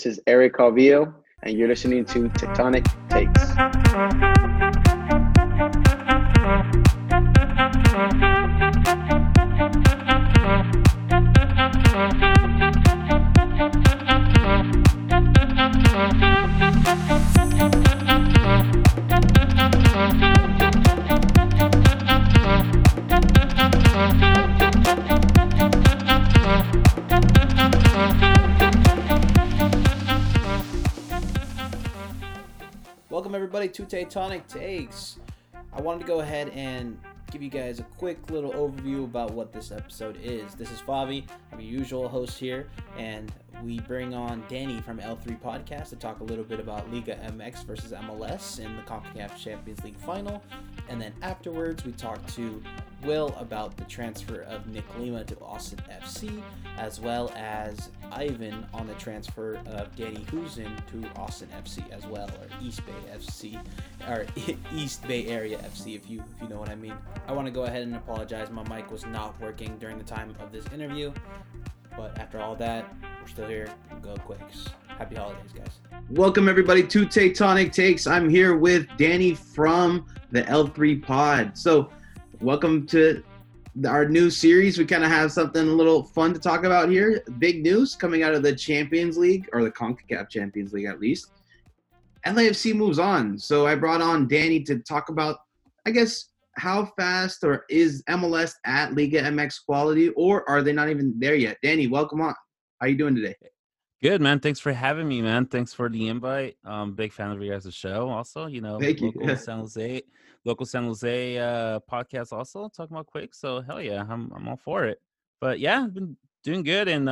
This is Eric Calvillo, and you're listening to Tectonic Takes. Two Tectonic Takes. I wanted to go ahead and give you guys a quick little overview about what this episode is. This is Favi, I'm your usual host here, and we bring on Danny from L3 Podcast to talk a little bit about Liga MX versus MLS in the CONCACAF Champions League final, and then afterwards we talk to Will about the transfer of Nick Lima to Austin FC, as well as Ivan on the transfer of Danny Husin to Austin FC as well, or East Bay FC, or East Bay Area FC, if you know what I mean. I want to go ahead and apologize. My mic was not working during the time of this interview, but after all that, we're still here. Go Quakes. Happy holidays, guys. Welcome, everybody, to Tectonic Takes. I'm here with Danny from the L3 Pod. So, welcome to our new series. We kind of have something a little fun to talk about here. Big news coming out of the Champions League, or the CONCACAF Champions League at least. LAFC moves on. So I brought on Danny to talk about, I guess, how fast or is MLS at Liga MX quality, or are they not even there yet? Danny, welcome on. How you doing today? Good, man. Thanks for having me, man. Thanks for the invite. Big fan of you guys' show also, you know. Thank you. Local San Jose podcast also, talking about Quakes. So hell yeah, I'm all for it. But yeah, I've been doing good, and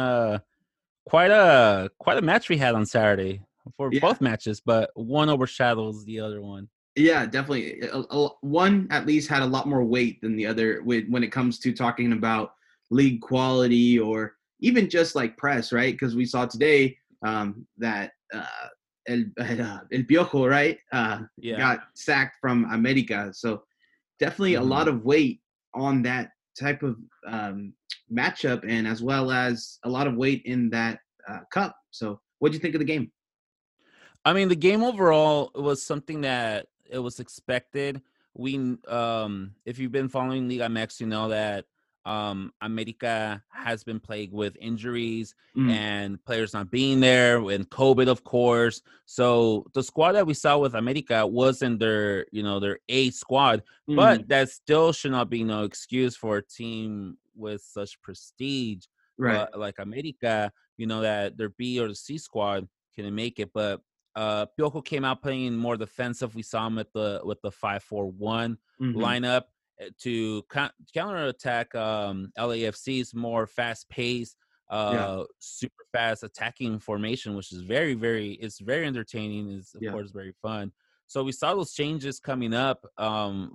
quite a match we had on Saturday for both matches, but one overshadows the other one. Yeah, definitely. One at least had a lot more weight than the other when it comes to talking about league quality or even just like press, right? Because we saw today that El Piojo, right, got sacked from América. So definitely a lot of weight on that type of matchup, and as well as a lot of weight in that cup. So what do you think of the game? I mean, the game overall was something that it was expected. We, if you've been following Liga MX, you know that América has been plagued with injuries and players not being there, and COVID, of course. So the squad that we saw with América wasn't their A squad, but that still should not be no excuse for a team with such prestige, right? Like América, you know that their B or the C squad couldn't make it, but Piojo came out playing more defensive. We saw him with the 5-4-1 lineup. To counterattack LAFC's more fast-paced, super fast attacking formation, which is very entertaining. It's of course very fun. So we saw those changes coming up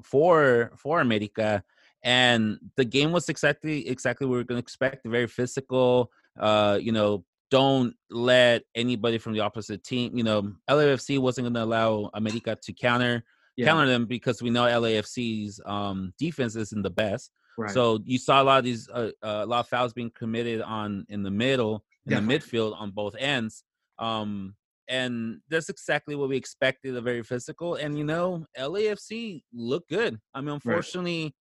for América, and the game was exactly what we were going to expect. Very physical. Don't let anybody from the opposite team. You know, LAFC wasn't going to allow América to counter them, because we know LAFC's defense isn't the best. Right. So you saw a lot of these a lot of fouls being committed in the midfield on both ends. And that's exactly what we expected, a very physical. And, you know, LAFC looked good. I mean, unfortunately,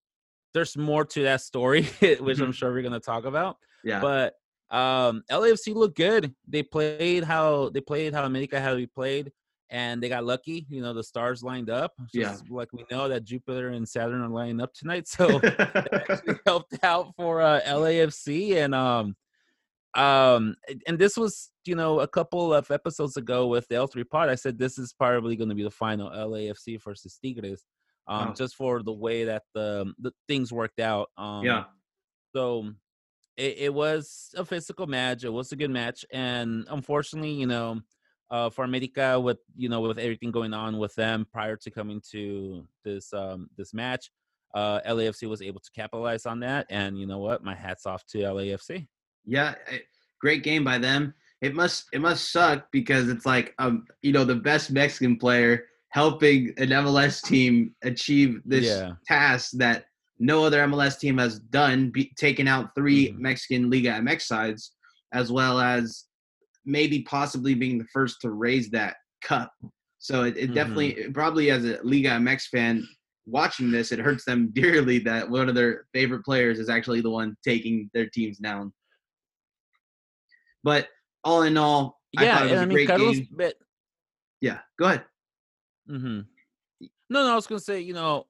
there's more to that story, which I'm sure we're going to talk about. Yeah. But LAFC looked good. They played how América had to be played. And they got lucky, you know, the stars lined up. Like we know that Jupiter and Saturn are lining up tonight. So that actually helped out for LAFC. And and this was, you know, a couple of episodes ago with the L3 Pod, I said this is probably going to be the final LAFC versus Tigres, just for the way that the things worked out. So it was a physical match. It was a good match. And unfortunately, you know, for América, with everything going on with them prior to coming to this this match, LAFC was able to capitalize on that. And you know what? My hat's off to LAFC. Yeah, great game by them. It must suck, because it's like the best Mexican player helping an MLS team achieve this task that no other MLS team has done, taking out three Mexican Liga MX sides, as well as maybe possibly being the first to raise that cup. So it definitely, probably as a Liga MX fan watching this, it hurts them dearly that one of their favorite players is actually the one taking their teams down. But all in all, I thought it was a great game. Yeah, go ahead. Mm-hmm. No, I was gonna say, you know,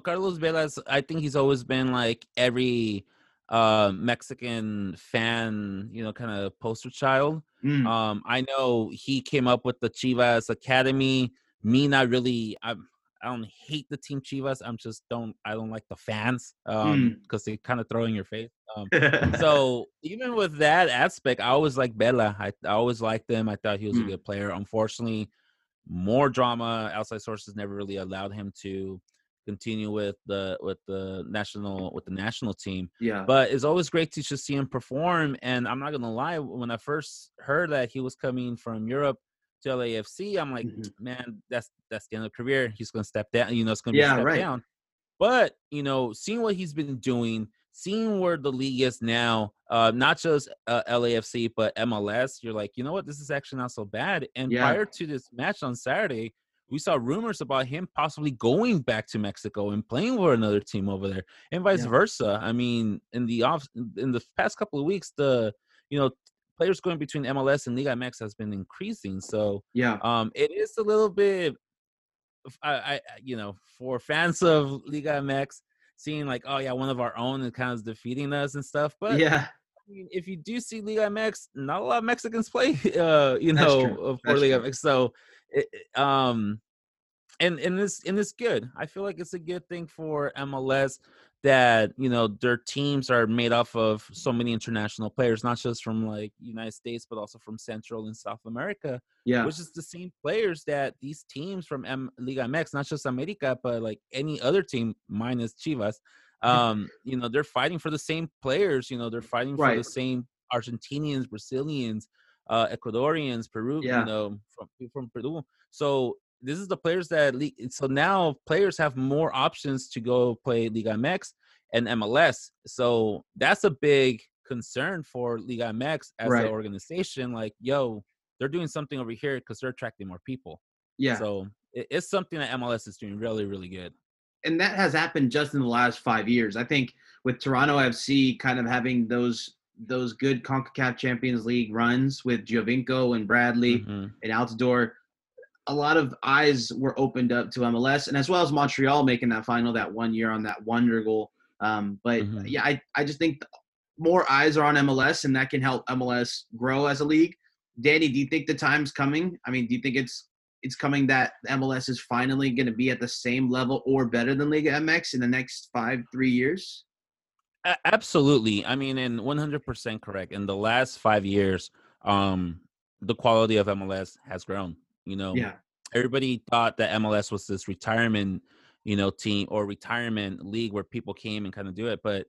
Carlos Vela's. I think he's always been like every Mexican fan, kind of poster child. I know he came up with the Chivas Academy. Me, not really. I don't hate the team Chivas. I'm just don't like the fans because they kind of throw in your face. So even with that aspect, I always liked Vela. I always liked him. I thought he was a good player. Unfortunately, more drama. Outside sources never really allowed him to continue with the national team. Yeah. But it's always great to just see him perform. And I'm not gonna lie, when I first heard that he was coming from Europe to LAFC, I'm like, man, that's the end of the career. He's gonna step down. It's gonna be a step down. But seeing what he's been doing, seeing where the league is now, not just LAFC, but MLS, you're like, you know what? This is actually not so bad. And prior to this match on Saturday, we saw rumors about him possibly going back to Mexico and playing for another team over there and vice versa. I mean, in the past couple of weeks, the, players going between MLS and Liga MX has been increasing. So it is a little bit, I for fans of Liga MX, seeing like, oh yeah, one of our own and kind of defeating us and stuff. But I mean, if you do see Liga MX, not a lot of Mexicans play, for Liga MX. So, it's good. I feel like it's a good thing for MLS that their teams are made up of so many international players, not just from like United States, but also from Central and South America. Yeah, which is the same players that these teams from Liga MX, not just America, but like any other team minus Chivas. They're fighting for the same players. They're fighting for the same Argentinians, Brazilians, Ecuadorians, Peru. From Peru. So. This is the players so now players have more options to go play Liga MX and MLS. So that's a big concern for Liga MX as an organization. Like, yo, they're doing something over here because they're attracting more people. Yeah. So it's something that MLS is doing really, really good. And that has happened just in the last 5 years. I think with Toronto FC kind of having those good CONCACAF Champions League runs with Giovinco and Bradley and Altidore, a lot of eyes were opened up to MLS, and as well as Montreal making that final that 1 year on that wonder goal. I just think more eyes are on MLS, and that can help MLS grow as a league. Danny, do you think the time's coming? I mean, do you think it's coming that MLS is finally going to be at the same level or better than Liga MX in the next 3 years? Absolutely. I mean, and 100% correct. In the last 5 years, the quality of MLS has grown. Everybody thought that MLS was this retirement, team or retirement league where people came and kind of do it. But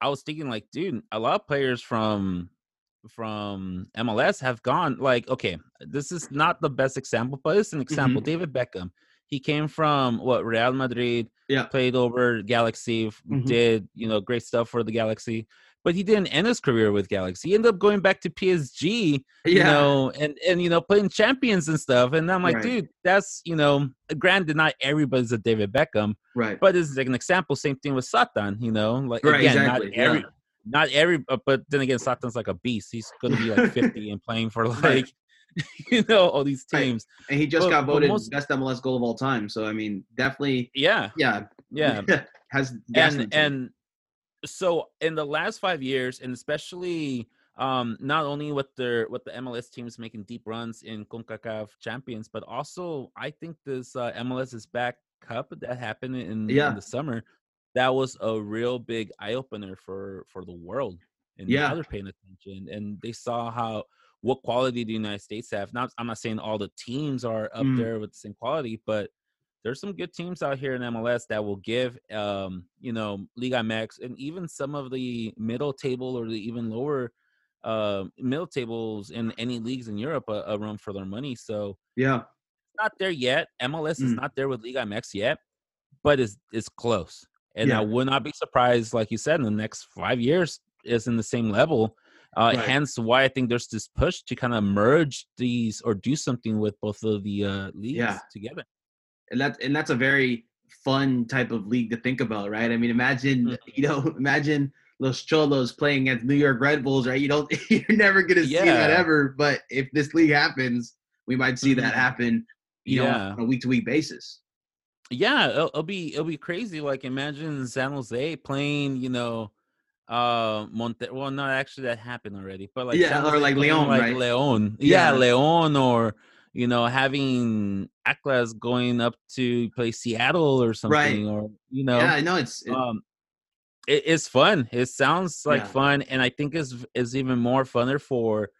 I was thinking like, dude, a lot of players from MLS have gone like, okay, this is not the best example, but it's an example. David Beckham, he came from Real Madrid, played over Galaxy, did, great stuff for the Galaxy. But he didn't end his career with Galaxy. He ended up going back to PSG, and playing champions and stuff. And I'm like, dude, that's, granted, not everybody's a David Beckham. Right. But it's like an example. Same thing with Zlatan, but then again, Zlatan's like a beast. He's going to be like 50 and playing for all these teams. Right. And he just got voted best MLS goal of all time. So, I mean, definitely. Yeah. So in the last 5 years, and especially not only with the MLS teams making deep runs in CONCACAF Champions, but also I think this MLS is back Cup that happened in the summer, that was a real big eye opener for the world, and now they're paying attention and they saw what quality the United States have. Now I'm not saying all the teams are up there with the same quality, but there's some good teams out here in MLS that will give, Liga MX and even some of the middle table or the even lower middle tables in any leagues in Europe a run for their money. So it's not there yet. MLS is not there with Liga MX yet, but it's close. And I would not be surprised, like you said, in the next 5 years is in the same level. Right. Hence why I think there's this push to kind of merge these or do something with both of the leagues together. And that's a very fun type of league to think about, right? I mean, imagine Los Cholos playing against New York Red Bulls, right? You're never going to see that ever. But if this league happens, we might see that happen, you know, on a week-to-week basis. Yeah, it'll be crazy. Like, imagine San Jose playing, you know, well, not actually, that happened already. But like, yeah, or like León, like right? León. Yeah, yeah, León, or, you know, having Atlas going up to play Seattle or something. Right. Or, you know. Yeah, I know it's fun. It sounds like fun, and I think it's even more funner for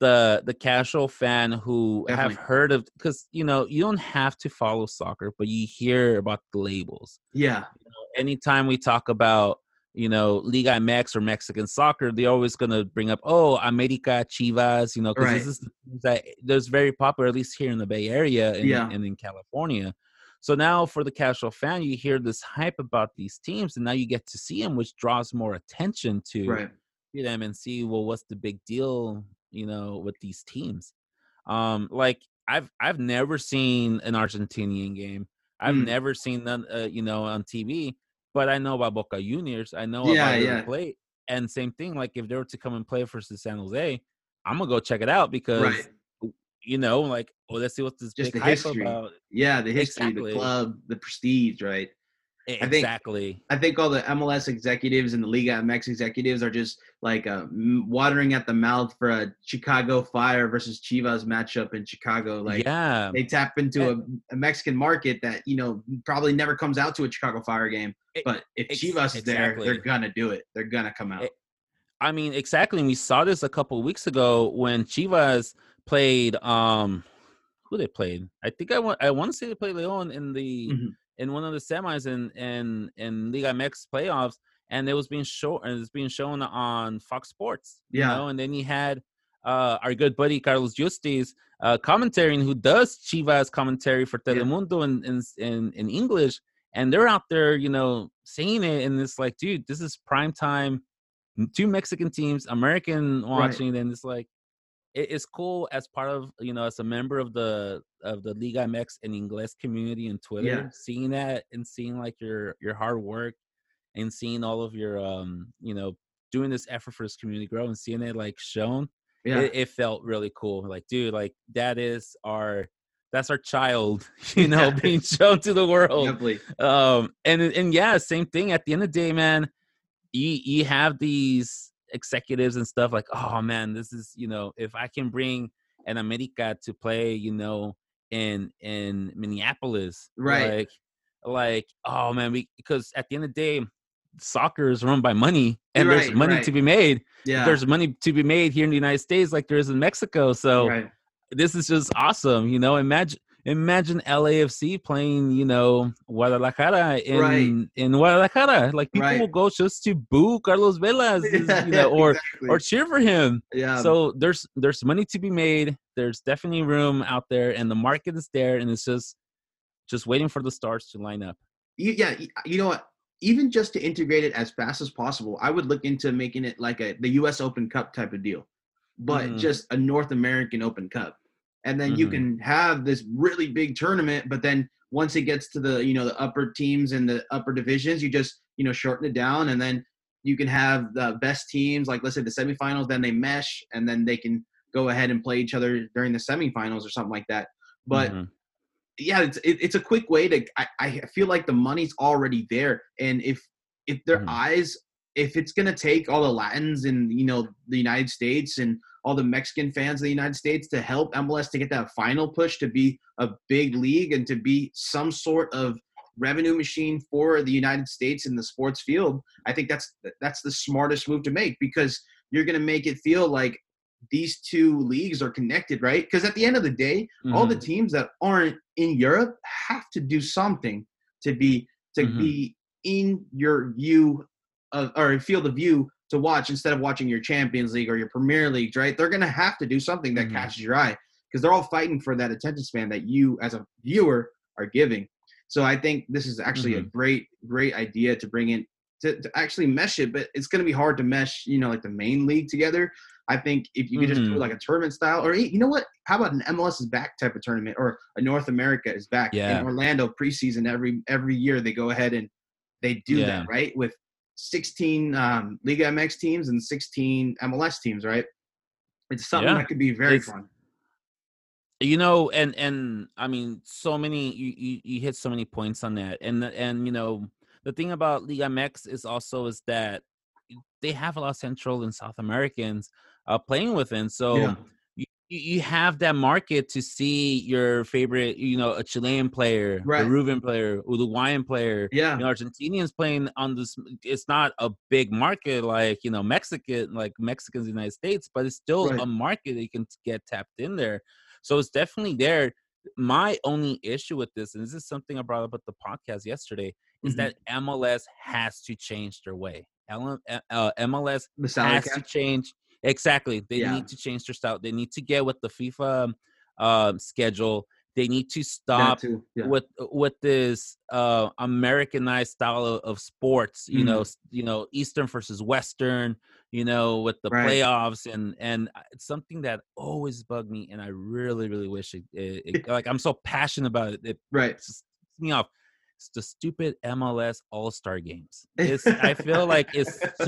the casual fan who have heard of, because you know you don't have to follow soccer, but you hear about the labels. Yeah. You know, anytime we talk about, you know, Liga MX or Mexican soccer, they're always gonna bring up América, Chivas, you know, because this is that there's very popular, at least here in the Bay Area and in California. So now for the casual fan, you hear this hype about these teams, and now you get to see them, which draws more attention to them and see, well, what's the big deal, you know, with these teams? Like I've never seen an Argentinian game. I've never seen them, you know, on TV, but I know about Boca Juniors. I know about their play. And same thing, like if they were to come and play versus San Jose, I'm going to go check it out because you know, like, let's see what this just big the history about. Yeah, the history, the club, the prestige, right? Exactly. I think all the MLS executives and the Liga MX executives are just like watering at the mouth for a Chicago Fire versus Chivas matchup in Chicago. Like, they tap into a Mexican market that, you know, probably never comes out to a Chicago Fire game. But if Chivas is there, they're going to do it. They're going to come out. I mean, exactly. And we saw this a couple of weeks ago when Chivas played who they played. I think I want to say they played León in the in one of the semis in Liga MX playoffs, and it was being shown on Fox Sports. You know, and then you had our good buddy Carlos Justiz commentating, who does Chivas commentary for Telemundo in English, and they're out there, you know, saying it, and it's like, dude, this is prime time, two Mexican teams, American watching, and it's like, it's cool as part of, you know, as a member of the Liga MX and Ingles community and Twitter, seeing that and seeing like your hard work and seeing all of your, you know, doing this effort for this community grow and seeing it like shown. Yeah. It felt really cool. Like, dude, like that's our child, you know, being shown to the world. Definitely. And yeah, same thing at the end of the day, man, you have these executives and stuff like, oh man, this is, you know, if I can bring an America to play, you know, in Minneapolis, right? Like oh man, because at the end of the day, soccer is run by money, and there's money to be made. Yeah, there's money to be made here in the United States, like there is in Mexico. So this is just awesome, you know. Imagine LAFC playing, you know, Guadalajara in Guadalajara. Like, people will go just to boo Carlos Vela, you know, or cheer for him. Yeah. So there's money to be made. There's definitely room out there, and the market is there, and it's just waiting for the stars to line up. Yeah, you know what? Even just to integrate it as fast as possible, I would look into making it like the U.S. Open Cup type of deal, but just a North American Open Cup. And then you can have this really big tournament, but then once it gets to the, you know, the upper teams and the upper divisions, you just, you know, shorten it down, and then you can have the best teams, like let's say the semifinals, then they mesh, and then they can go ahead and play each other during the semifinals or something like that. But yeah, it's a quick way to, I feel like the money's already there. And if their eyes, if it's going to take all the Latins in, you know, the United States and all the Mexican fans of the United States to help MLS to get that final push to be a big league and to be some sort of revenue machine for the United States in the sports field, I think that's the smartest move to make, because you're going to make it feel like these two leagues are connected, right? Because at the end of the day, all the teams that aren't in Europe have to do something to be in your view of, or field of view, to watch instead of watching your Champions League or your Premier Leagues, right? They're going to have to do something that catches your eye, because they're all fighting for that attention span that you as a viewer are giving. So I think this is actually a great idea to bring in to actually mesh it, but it's going to be hard to mesh, you know, like the main league together. I think if you could just do like a tournament style, or you know what, how about an MLS is back type of tournament, or a North America is back in Orlando preseason every year. They go ahead and they do that, right? With 16 Liga MX teams and 16 MLS teams, right? It's something that could be very fun. You know, and I mean, so many, you hit so many points on that. And you know, the thing about Liga MX is that they have a lot of Central and South Americans playing within. So you have that market to see your favorite, you know, a Chilean player, a Peruvian player, Uruguayan player, you know, Argentinians playing on this. It's not a big market like, you know, Mexicans in the United States, but it's still a market that you can get tapped in there. So it's definitely there. My only issue with this, and this is something I brought up at the podcast yesterday, is that MLS has to change their way. MLS has to change. Exactly. They need to change their style. They need to get with the FIFA schedule. They need to stop with this Americanized style of sports, you know, Eastern versus Western, you know, with the playoffs, and it's something that always bugged me, and I really, really wish it like, I'm so passionate about it. It pisses me off. It's the stupid MLS All-Star games. I feel like it's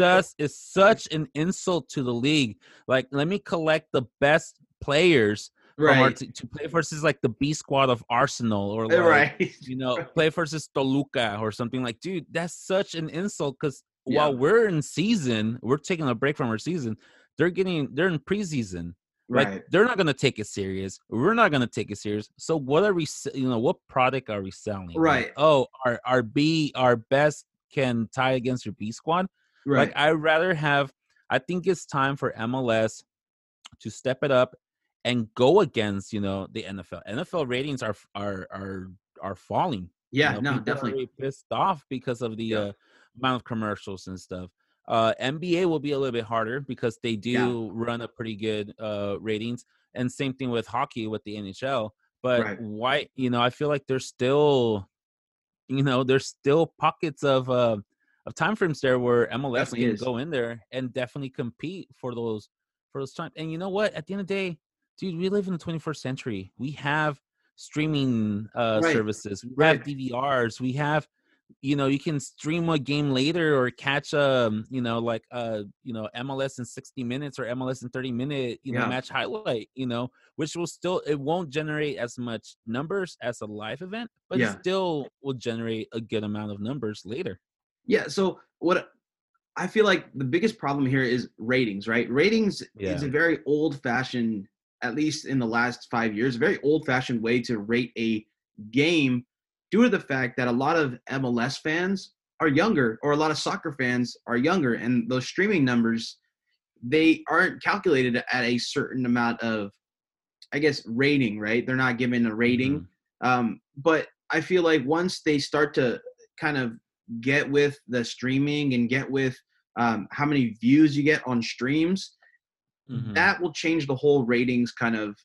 such an insult to the league. Like, let me collect the best players to play versus like the B squad of Arsenal, or like, you know, play versus Toluca or something. Like, dude, that's such an insult, because while we're in season, we're taking a break from our season, they're in preseason. Like, they're not going to take it serious. We're not going to take it serious. So what are we, you know, what product are we selling? Like, oh, our best can tie against your B squad. Like, I think it's time for MLS to step it up and go against, you know, the NFL. NFL ratings are falling. Yeah, you know, no, definitely really pissed off because of the amount of commercials and stuff. NBA will be a little bit harder because they do run a pretty good ratings, and same thing with hockey with the NHL. But why, you know, I feel like there's still pockets of time frames there where MLS definitely can go in there and definitely compete for those times. And you know what? At the end of the day, dude, we live in the 21st century. We have streaming services. We have DVRs. We have, you know, you can stream a game later or catch MLS in 60 minutes or MLS in 30-minute, you know, match highlight, you know, which will still, it won't generate as much numbers as a live event, but it still will generate a good amount of numbers later. Yeah. So what I feel like the biggest problem here is ratings, right? Ratings is a very old-fashioned, at least in the last 5 years, a very old-fashioned way to rate a game, due to the fact that a lot of MLS fans are younger, or a lot of soccer fans are younger, and those streaming numbers, they aren't calculated at a certain amount of, I guess, rating, right? They're not given a rating. But I feel like once they start to kind of get with the streaming and get with how many views you get on streams, that will change the whole ratings kind of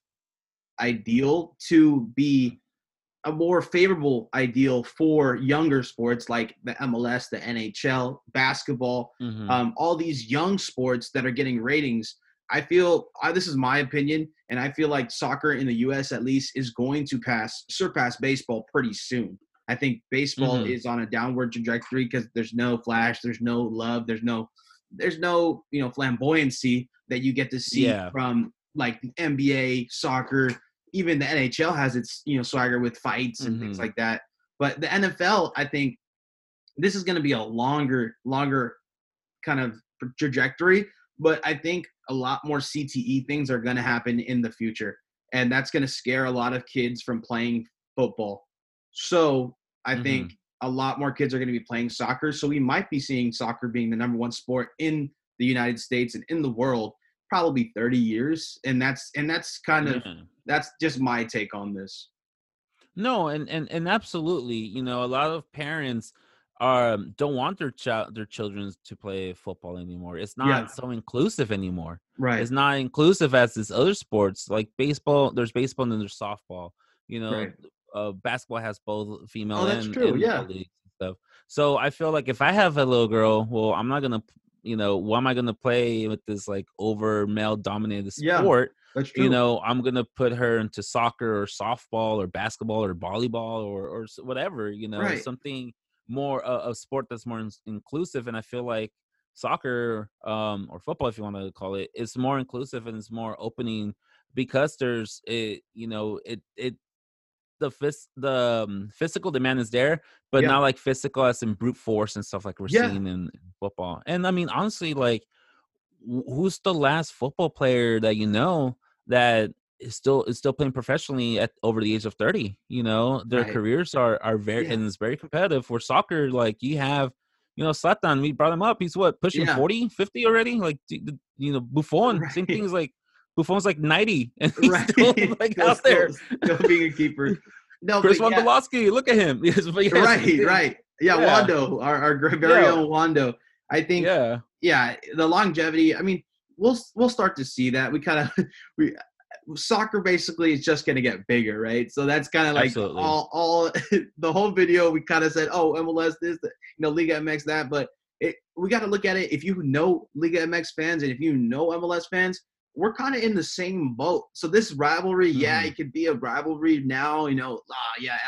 ideal to be a more favorable ideal for younger sports like the MLS, the NHL, basketball, all these young sports that are getting ratings. I feel, this is my opinion, and I feel like soccer in the U.S. at least is going to surpass baseball pretty soon. I think baseball is on a downward trajectory because there's no flash, there's no love, there's no you know, flamboyancy that you get to see from like the NBA, soccer. Even the NHL has its, you know, swagger with fights and things like that. But the NFL, I think this is going to be a longer kind of trajectory. But I think a lot more CTE things are going to happen in the future, and that's going to scare a lot of kids from playing football. So I think a lot more kids are going to be playing soccer. So we might be seeing soccer being the number one sport in the United States and in the world, probably 30 years. And that's kind of, that's just my take on this. No, and absolutely. You know, a lot of parents don't want their children to play football anymore. It's not so inclusive anymore. Right. It's not inclusive as this other sports like baseball. There's baseball and then there's softball, you know, basketball has both female and male leagues and stuff. So I feel like if I have a little girl, well, I'm not gonna, why am I gonna play with this like over male dominated sport? Yeah. That's true. I'm going to put her into soccer or softball or basketball or volleyball or whatever, right. Something more, a sport that's more inclusive. And I feel like soccer or football, if you want to call it, is more inclusive and it's more opening because there's, the physical demand is there, but not like physical as in brute force and stuff like we're seeing in football. And I mean, honestly, like, who's the last football player that that is still playing professionally at over the age of 30? Their careers are very and it's very competitive. Where soccer, like you have, Zlatan, we brought him up. He's what, pushing 40, 50 already? Like Buffon, same things, like Buffon's like 90 and he's still like out there. Still being a keeper. No, Chris Wondolowski, look at him. Right. Yeah, Wando, our very own Wando. I think the longevity, I mean, we'll start to see that. Soccer basically is just going to get bigger, right? So that's kind of like all the whole video we kind of said, oh, MLS this, Liga MX that, but we got to look at it. If you know Liga MX fans and if you know MLS fans, we're kind of in the same boat. So this rivalry, it could be a rivalry now,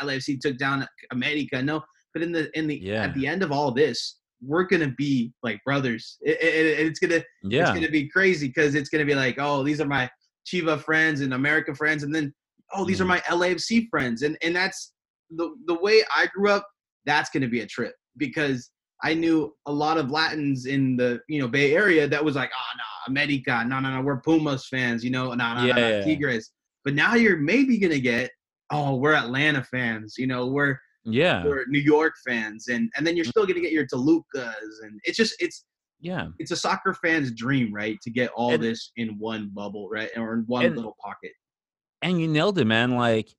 LAFC took down America, but at the end of all this, we're going to be like brothers. It's going to be crazy because it's going to be like, oh, these are my Chiva friends and America friends. And then, oh, these are my LAFC friends. And that's the way I grew up. That's going to be a trip because I knew a lot of Latins in the, Bay Area that was like, oh, no, America. No, we're Pumas fans, Tigres. But now you're maybe going to get, oh, we're Atlanta fans, we're New York fans, and then you're still gonna get your Tolucas, and it's a soccer fan's dream, right, to get all this in one bubble, right, or in one little pocket. And you nailed it, man. Like,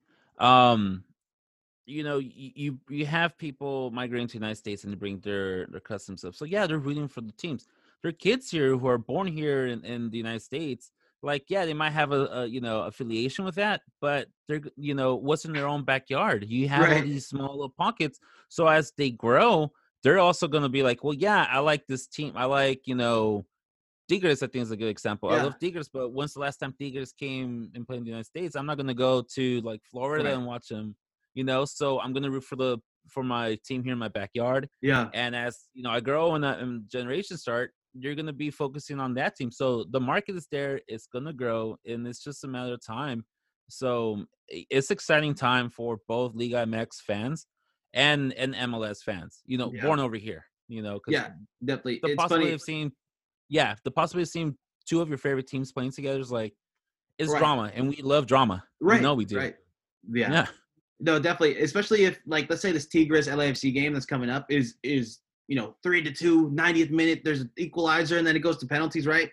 you have people migrating to the United States and they bring their customs up. So they're rooting for the teams. Their kids here who are born here in the United States. Like, they might have a affiliation with that, but they're, what's in their own backyard. You have all these small little pockets. So as they grow, they're also going to be like, well, I like this team. I like, Tigres, I think is a good example. Yeah. I love Tigres, but when's the last time Tigres came and played in the United States? I'm not going to go to like Florida and watch them, so I'm going to root for my team here in my backyard. Yeah. And as, I grow and generations start, you're going to be focusing on that team. So the market is there. It's going to grow, and it's just a matter of time. So it's exciting time for both Liga MX fans and MLS fans, born over here, cause definitely. The possibility of seeing two of your favorite teams playing together is like, it's drama, and we love drama. Right. We know we do. Right. Yeah. No, definitely. Especially if, like, let's say this Tigres LAFC game that's coming up is 3-2, 90th minute, there's an equalizer, and then it goes to penalties, right?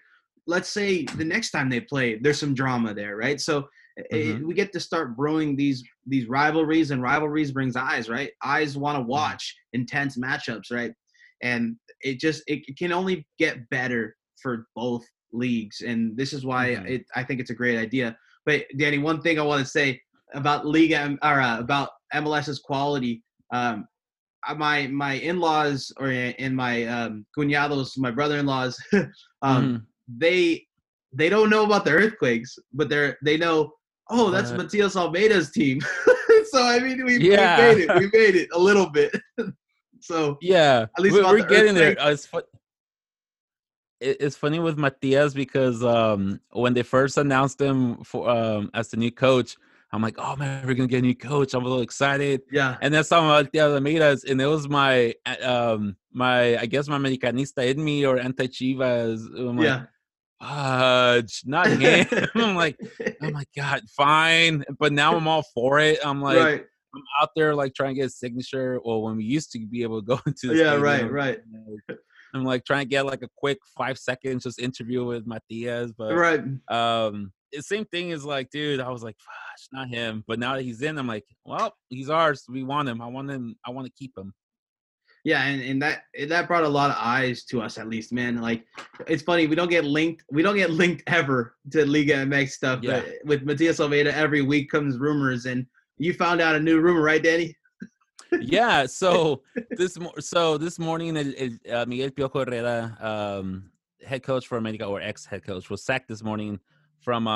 Let's say the next time they play, there's some drama there, right? So we get to start brewing these rivalries, and rivalries brings eyes, right? Eyes want to watch intense matchups, right? And it can only get better for both leagues, and this is why I think it's a great idea. But, Danny, one thing I want to say about about MLS's quality, my in-laws and my cuñados, my brother-in-laws, they don't know about the earthquakes, but they know, oh, that's Matias Almeida's team. So I mean, we made it a little bit. So at least we're getting there. It's funny with Matias because when they first announced him for as the new coach, I'm like, oh man, we're gonna get a new coach. I'm a little excited. Yeah. And then some of the Almeidas, and it was my I guess my Americanista in me or anti-Chivas. I'm not him. I'm like, oh my God, fine. But now I'm all for it. I'm like, I'm out there like trying to get a signature. Well, when we used to be able to go into this stadium, I'm like trying to get like a quick 5 seconds just interview with Matias, but the same thing is like, dude, I was like, gosh, not him. But now that he's in, I'm like, well, he's ours. We want him. I want him. I want to keep him. Yeah, and that brought a lot of eyes to us, at least, man. Like, it's funny. We don't get linked ever to Liga MX stuff. Yeah. But with Matias Almeida, every week comes rumors. And you found out a new rumor, right, Danny? Yeah, so this morning, Miguel Piojo Herrera, head coach for America, or ex-head coach, was sacked this morning from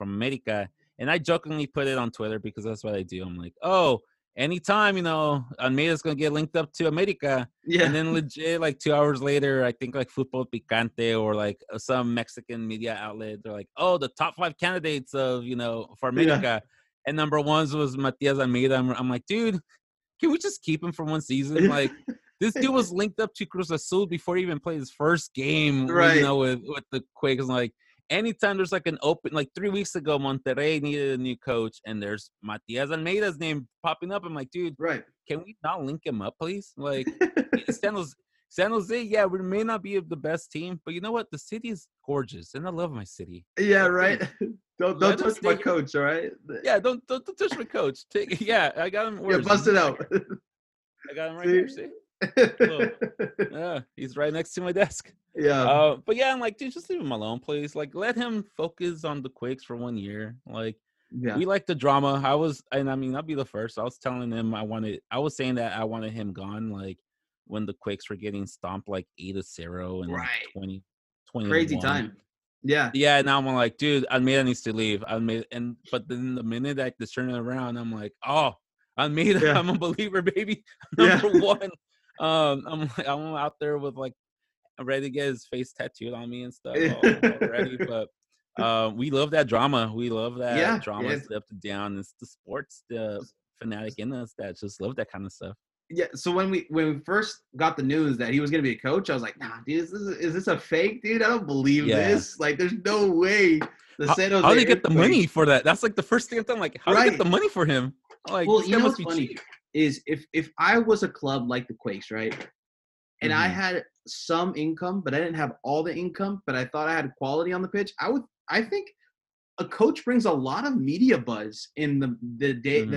America. And I jokingly put it on Twitter because that's what I do. I'm like, oh, anytime, Almeida's going to get linked up to America. Yeah. And then legit, 2 hours later, I think Football Picante or some Mexican media outlet, they're like, oh, the top 5 candidates of, for America. Yeah. And number 1 was Matias Almeida. I'm like, dude, can we just keep him for one season? This dude was linked up to Cruz Azul before he even played his first game, right? With the Quakes. Anytime there's an open, 3 weeks ago, Monterrey needed a new coach, and there's Matias Almeida's name popping up. I'm like, dude, right? Can we not link him up, please? San Jose, yeah, we may not be the best team, but you know what? The city is gorgeous, and I love my city. Yeah, right. Don't touch my coach, all right? Yeah, don't touch my coach. I got him. Yeah, bust it out. I got him right here. See? He's right next to my desk. Yeah. But yeah, I'm like, dude, just leave him alone, please. Let him focus on the Quakes for 1 year. We like the drama. I'll be the first. I was telling him I wanted him gone. When the Quakes were getting stomped 8-0 and right. 20 crazy time. Yeah. Yeah. Now I'm like, dude, Almeida needs to leave. But then the minute I just turn it around, I'm like, oh, Almeida, yeah. I'm a believer, baby. Number one. I'm out there with ready to get his face tattooed on me and stuff already. But we love that drama. We love that drama. It's up and down. It's the sports, the fanatic in us that just love that kind of stuff. Yeah. So when we first got the news that he was gonna be a coach, I was like, nah, dude, is this a fake, dude? I don't believe this. There's no way. How do they get the money for that? That's the first thing I'm thinking. How do they get the money for him? Must be funny. Cheap. Is if I was a club like the Quakes, right, and I had some income, but I didn't have all the income, but I thought I had quality on the pitch, I think a coach brings a lot of media buzz in the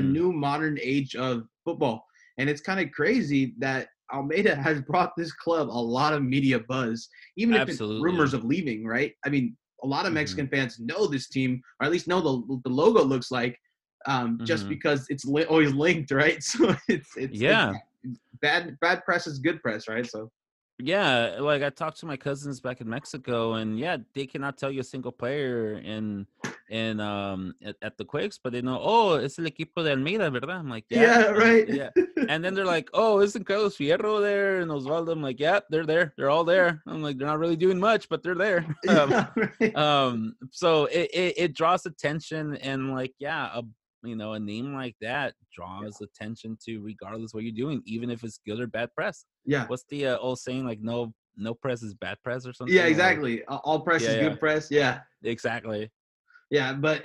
new modern age of football. And it's kind of crazy that Almeida has brought this club a lot of media buzz, even if it's rumors of leaving, right? I mean, a lot of Mexican fans know this team, or at least know the logo looks like, just because it's always linked, right? So it's bad press is good press, right? So yeah, I talked to my cousins back in Mexico, and they cannot tell you a single player at the Quakes, but they know, oh, it's el equipo de Almeida, ¿verdad? I'm like, yeah. And then they're like, oh, isn't Carlos Fierro there? And Osvaldo, I'm like, yeah, they're there. They're all there. I'm like, they're not really doing much, but they're there. So it draws attention, and a name like that draws attention to regardless what you're doing, even if it's good or bad press. Yeah. What's the old saying? No press is bad press or something. Yeah, exactly. All press is good press. Yeah. Exactly. Yeah, but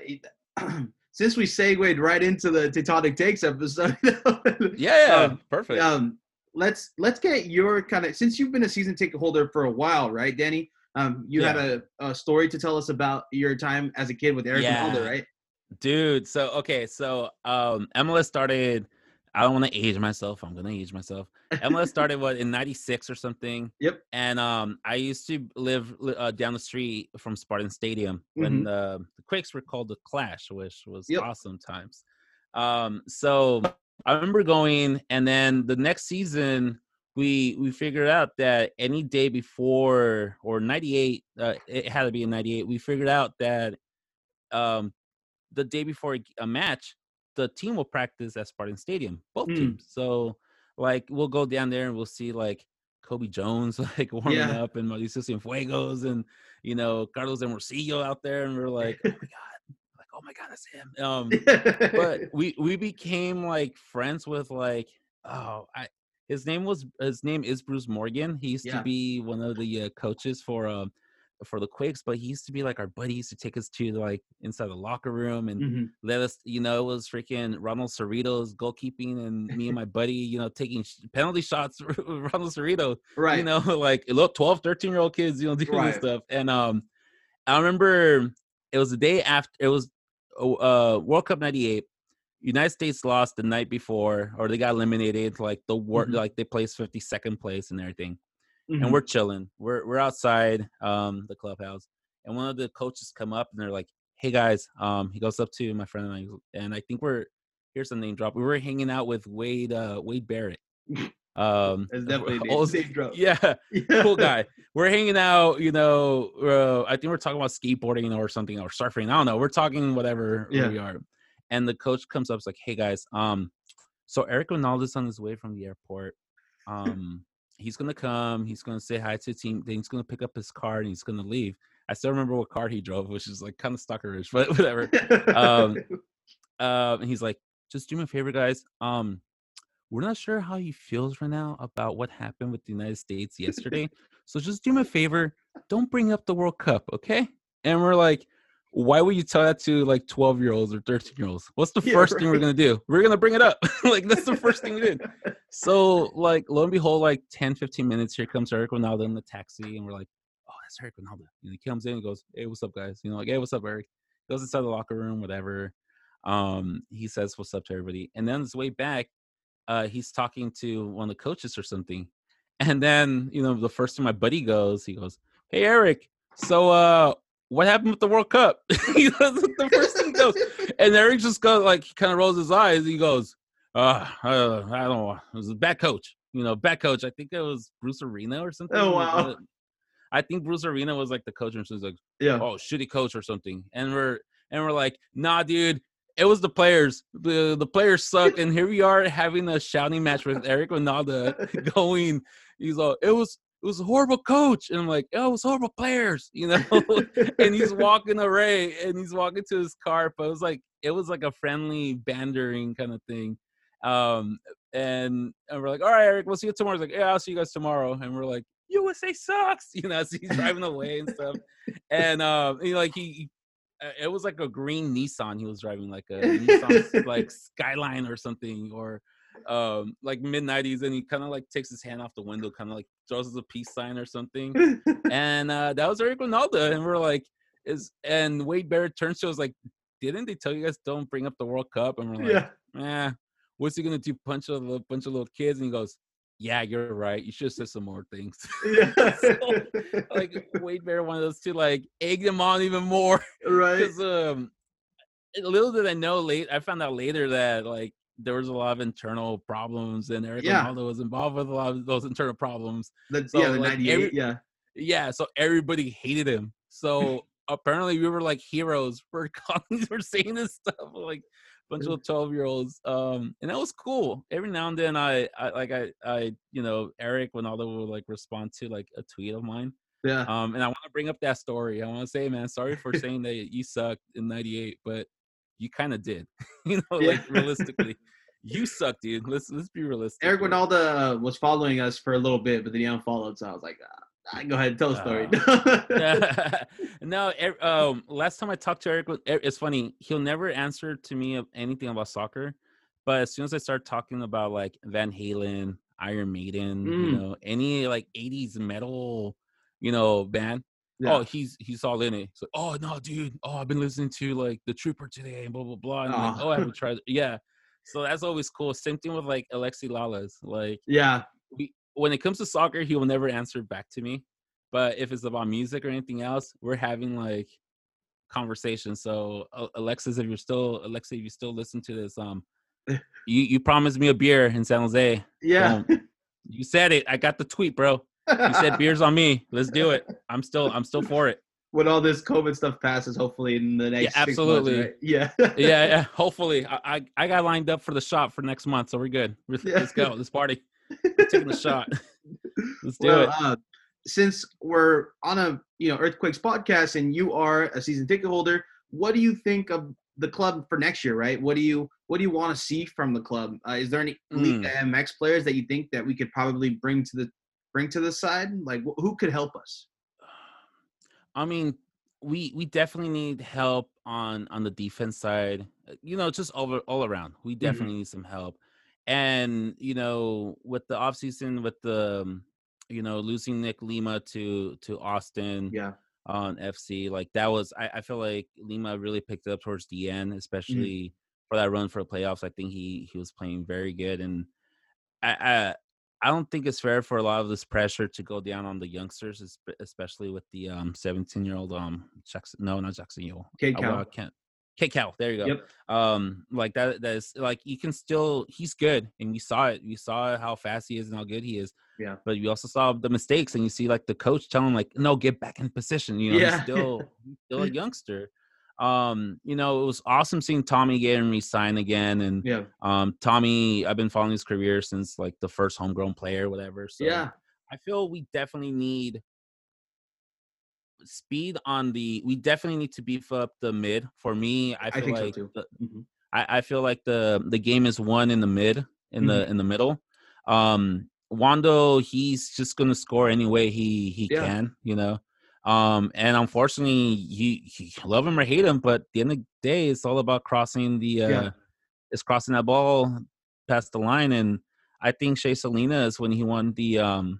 since we segued right into the Teutonic Takes episode. Perfect. Let's get your since you've been a season ticket holder for a while, right, Danny? You had a story to tell us about your time as a kid with Eric Calvillo, right? Dude, MLS started, I don't want to age myself. I'm going to age myself. MLS started in 96 or something. Yep. And I used to live down the street from Spartan Stadium when the Quakes were called the Clash, which was awesome times. So I remember going, and then the next season we figured out that any day before, or 98, it had to be in 98, we figured out that the day before a match, the team will practice at Spartan Stadium, both teams. So, we'll go down there and we'll see, Kobe Jones, warming up, and Mauricio Cienfuegos and, Carlos Hermosillo out there. And we're like, oh, my God. Oh, my God, that's him. But we became, friends with, his name is Bruce Morgan. He used to be one of the coaches for the Quakes, but he used to be our buddy. He used to take us to inside the locker room and let us, it was freaking Ronald Cerrito's goalkeeping, and me and my buddy, taking penalty shots for Ronald Cerrito, right? 12-13 year old kids, doing this stuff. And I remember it was the day after, it was World Cup 98. United States lost the night before, or they got eliminated, they placed 52nd place and everything. Mm-hmm. And we're chilling. We're outside the clubhouse, and one of the coaches come up and they're like, "Hey guys," he goes up to my friend and I think Here's a name drop. We were hanging out with Wade Barrett. That's definitely name drop. Yeah, cool guy. We're hanging out, you know. I think we're talking about skateboarding or something or surfing. I don't know. We're talking whatever we are. And the coach comes up, is like, "Hey guys, so Eric Ronaldo's on his way from the airport. He's gonna come. He's gonna say hi to the team. Then he's gonna pick up his car and he's gonna leave." I still remember what car he drove, which is like kind of stalkerish, but whatever. And he's like, "Just do me a favor, guys. We're not sure how he feels right now about what happened with the United States yesterday. So just do me a favor. Don't bring up the World Cup, okay?" And we're like, why would you tell that to like 12-year-olds or 13-year-olds? What's the first thing we're going to do? We're going to bring it up. Like, that's the first thing we did. So, like, lo and behold, like 10, 15 minutes, here comes Eric Ronaldo in the taxi. And we're like, oh, that's Eric Ronaldo. And he comes in and goes, hey, what's up, guys? You know, like, hey, what's up, Eric? Goes inside the locker room, whatever. He says, what's up to everybody? And then on his way back, he's talking to one of the coaches or something. And then, you know, the first time my buddy goes, he goes, hey, Eric, so what happened with the World Cup? You know, the first thing goes. And Eric just goes, like, he kind of rolls his eyes. And he goes, I don't know. It was a bad coach. You know, bad coach. I think it was Bruce Arena or something. Oh, wow. I think Bruce Arena was, like, the coach. And she was like, oh, shitty coach or something. And we're like, nah, dude. It was the players. The players suck, and here we are having a shouting match with Eric Ronaldo going. He's all, it was a horrible coach, and I'm like, oh, it was horrible players, you know. And he's walking away, and he's walking to his car. But it was like a friendly bandering kind of thing. And we're like, all right, Eric, we'll see you tomorrow. He's like, yeah, I'll see you guys tomorrow. And we're like, USA sucks, you know. So he's driving away and stuff, and you know, like he. It was like a green Nissan. He was driving like a Nissan, like Skyline or something, or like mid-90s. And he kind of like takes his hand off the window, kind of like throws us a peace sign or something. And that was Eric Ronaldo. And we're like, and Wade Barrett turns to us like, didn't they tell you guys don't bring up the World Cup? And we're like, what's he gonna do? Punch a bunch of little kids? And he goes, yeah, you're right. You should have said some more things. So, like, Wade Barrett wanted us to, like, egg them on even more. Right. Because little did I know, I found out later that, like, there was a lot of internal problems, and Eric Ronaldo was involved with a lot of those internal problems. The 98, yeah, so everybody hated him. So, apparently, we were, like, heroes for calling, for saying this stuff, like, bunch of 12-year-olds, and that was cool. Every now and then, I you know, Eric Ronaldo will like respond to like a tweet of mine. Yeah. And I want to bring up that story. I want to say, man, sorry for saying that you sucked in '98, but you kind of did. You know, like realistically, you sucked, dude. Let's be realistic. Eric Ronaldo was following us for a little bit, but then he unfollowed, so I was like, I can go ahead and tell a story. No, last time I talked to Eric, it's funny. He'll never answer to me of anything about soccer, but as soon as I start talking about like Van Halen, Iron Maiden, you know, any like '80s metal, you know, band, oh, he's all in it. So, oh no, dude, oh I've been listening to like The Trooper today and blah blah blah. And I'm like, I haven't tried. Yeah, so that's always cool. Same thing with like Alexi Lalas, like when it comes to soccer, he will never answer back to me. But if it's about music or anything else, we're having like conversations. So Alexis, if you still listen to this, you promised me a beer in San Jose. Yeah. You said it. I got the tweet, bro. You said beers on me. Let's do it. I'm still for it. When all this COVID stuff passes, hopefully in the next 6 months, right? Yeah. Hopefully. I got lined up for the shop for next month, so we're good. Let's go. Let's party. We're taking a shot. Let's do it. Since we're on a Earthquakes podcast and you are a season ticket holder, what do you think of the club for next year? Right? What do you want to see from the club? Is there any Liga MX players that you think that we could probably bring to the side? Like who could help us? I mean, we definitely need help on the defense side. You know, just all around, we definitely need some help. And, you know, with the offseason, with the, you know, losing Nick Lima to Austin on FC, like that was, I feel like Lima really picked it up towards the end, especially for that run for the playoffs. I think he was playing very good. And I don't think it's fair for a lot of this pressure to go down on the youngsters, especially with the 17-year-old Jackson. No, not Jackson Yule. Kate Cowell. Cal, there you go. Yep. Like that is like, you can still, he's good. And you saw it. You saw how fast he is and how good he is. Yeah. But you also saw the mistakes, and you see like the coach telling him like, no, get back in position. You know, yeah. he's still a youngster. You know, it was awesome seeing Tommy getting re-signed again. And yeah. Tommy, I've been following his career since like the first homegrown player, whatever. So yeah. I feel we definitely need speed on the, we definitely need to beef up the mid. For me, I feel like so I feel like the game is won in the mid, in mm-hmm. the in the middle. Wando, he's just gonna score any way he yeah. can, you know. And unfortunately, he love him or hate him, but at the end of the day, it's all about crossing the yeah. it's crossing that ball past the line. And I think Shea Salinas, when he won the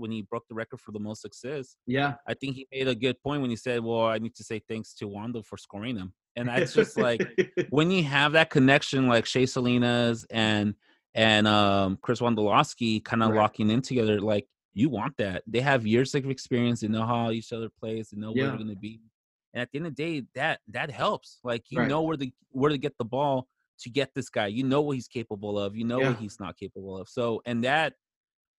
when he broke the record for the most assists, yeah, I think he made a good point when he said, well, I need to say thanks to Wando for scoring him. And that's just like, when you have that connection, like Shea Salinas and Chris Wondolowski kind of right. locking in together, like you want that. They have years of experience. They know how each other plays. They know yeah. where they're going to be. And at the end of the day, that helps. Like, you right. know where to get the ball to get this guy. You know what he's capable of. You know yeah. what he's not capable of. So, and that,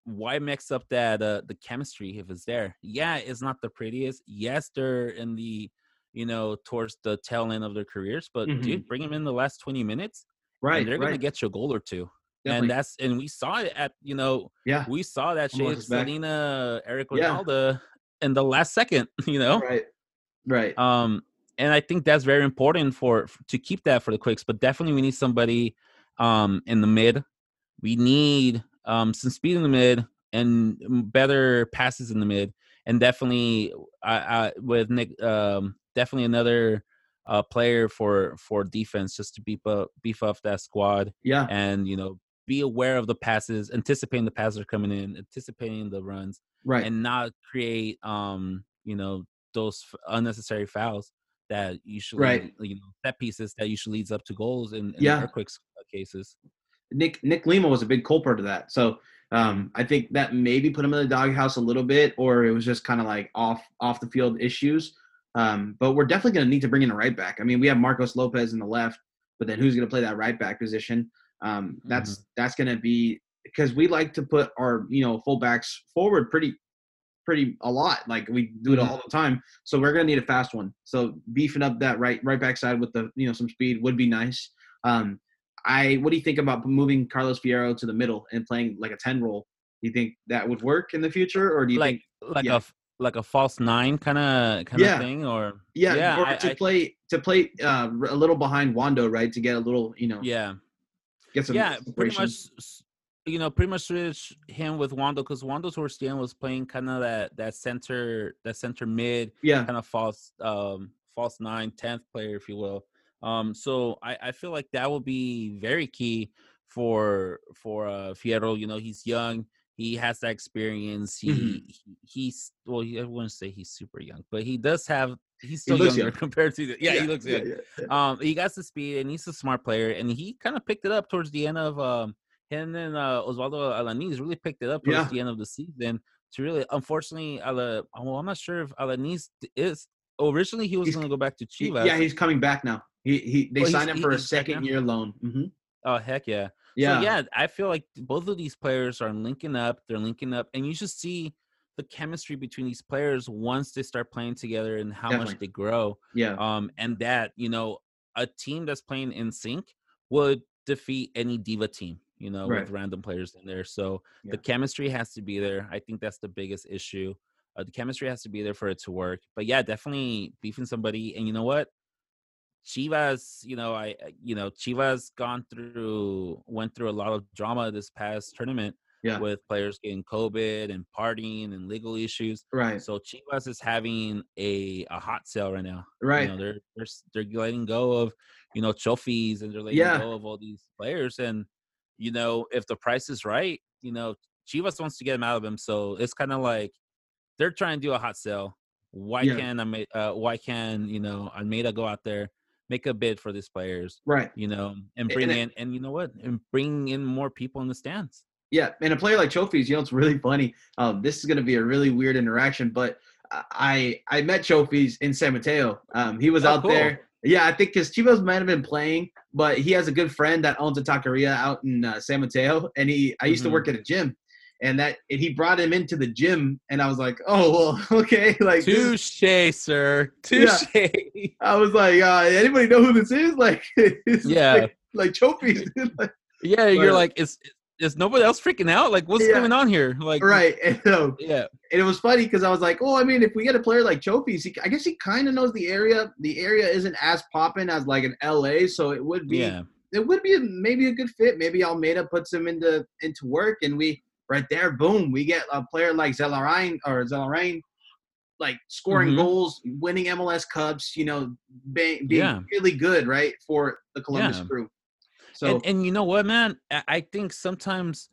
why mix up that the chemistry if it's there? Yeah, it's not the prettiest. Yes, they're in the, you know, towards the tail end of their careers, but mm-hmm. dude, bring them in the last 20 minutes, right? And they're right. gonna get you a goal or two. Definitely. And that's, and we saw it at, you know, yeah, we saw that Shea Salinas, Eric Ronaldo yeah. in the last second, you know, right, right. And I think that's very important to keep that for the Quicks, but definitely we need somebody in the mid. We need some speed in the mid and better passes in the mid, and definitely with Nick, definitely another player for defense, just to beef up that squad. Yeah, and you know, be aware of the passes, anticipating the passes are coming in, anticipating the runs, right, and not create you know, those unnecessary fouls that usually right. you know, set pieces that usually leads up to goals in yeah. Earthquakes cases. Nick Lima was a big culprit of that. So I think that maybe put him in the doghouse a little bit, or it was just kind of like off the field issues. But we're definitely going to need to bring in a right back. I mean, we have Marcos Lopez in the left, but then who's going to play that right back position? That's going to be, because we like to put our, you know, fullbacks forward pretty a lot. Like we do it all the time. So we're going to need a fast one. So beefing up that right back side with the, you know, some speed would be nice. What do you think about moving Carlos Fierro to the middle and playing like a 10 role? Do you think that would work in the future, or do you think a false 9 kind of yeah. thing, or play a little behind Wando, right, to get a little, you know, yeah, get some yeah, pretty much, you know, switch him with Wando, because Wando towards the end was playing kind of that center mid, yeah, kind of false 9, 10th player, if you will. So I feel like that will be very key for Fierro. You know, he's young. He has that experience. He's well, I wouldn't say he's super young, but he does have. He's still younger compared to he looks young. Yeah. He got the speed, and he's a smart player, and he kind of picked it up towards the end of him and Osvaldo Alanís really picked it up towards the end of the season. To really, unfortunately, I'm not sure if Alanís is originally he was going to go back to Chivas. Yeah, he's coming back now. They signed him for a second-year loan. Mm-hmm. Oh, heck yeah. Yeah. So, yeah, I feel like both of these players are linking up. They're linking up. And you should see the chemistry between these players once they start playing together and how much they grow. Yeah. And that, you know, a team that's playing in sync would defeat any diva team, you know, with random players in there. So the chemistry has to be there. I think that's the biggest issue. The chemistry has to be there for it to work. But, yeah, definitely beefing somebody. And you know what? Chivas, you know, Chivas went through a lot of drama this past tournament with players getting COVID and partying and legal issues. Right. So Chivas is having a hot sale right now. Right. You know, they're letting go of, you know, trophies, and they're letting go of all these players. And, you know, if the price is right, you know, Chivas wants to get them out of them. So it's kind of like they're trying to do a hot sale. Why can you know, Almeida go out there, make a bid for these players, right? You know, and bring in more people in the stands. Yeah, and a player like Chofis, you know, it's really funny. This is going to be a really weird interaction, but I met Chofis in San Mateo. He was out there. Yeah, I think because Chivas might have been playing, but he has a good friend that owns a taqueria out in San Mateo, and I used to work at a gym, and he brought him into the gym, and I was like, oh, well, okay, like touche, sir, touche. Yeah. I was like, anybody know who this is? Like, yeah, like trophies. Like, yeah, you're like, is nobody else freaking out? Like, what's going on here? Like, right. And so, and it was funny because I was like, oh, I mean, if we get a player like Chofis, I guess he kind of knows the area. The area isn't as popping as like an LA, so it would be, maybe a good fit. Maybe Almeida puts him into work, and we right there, boom, we get a player like Zellarain, like scoring goals, winning MLS Cups, you know, being really good, right, for the Columbus crew. So, and you know what, man? I think sometimes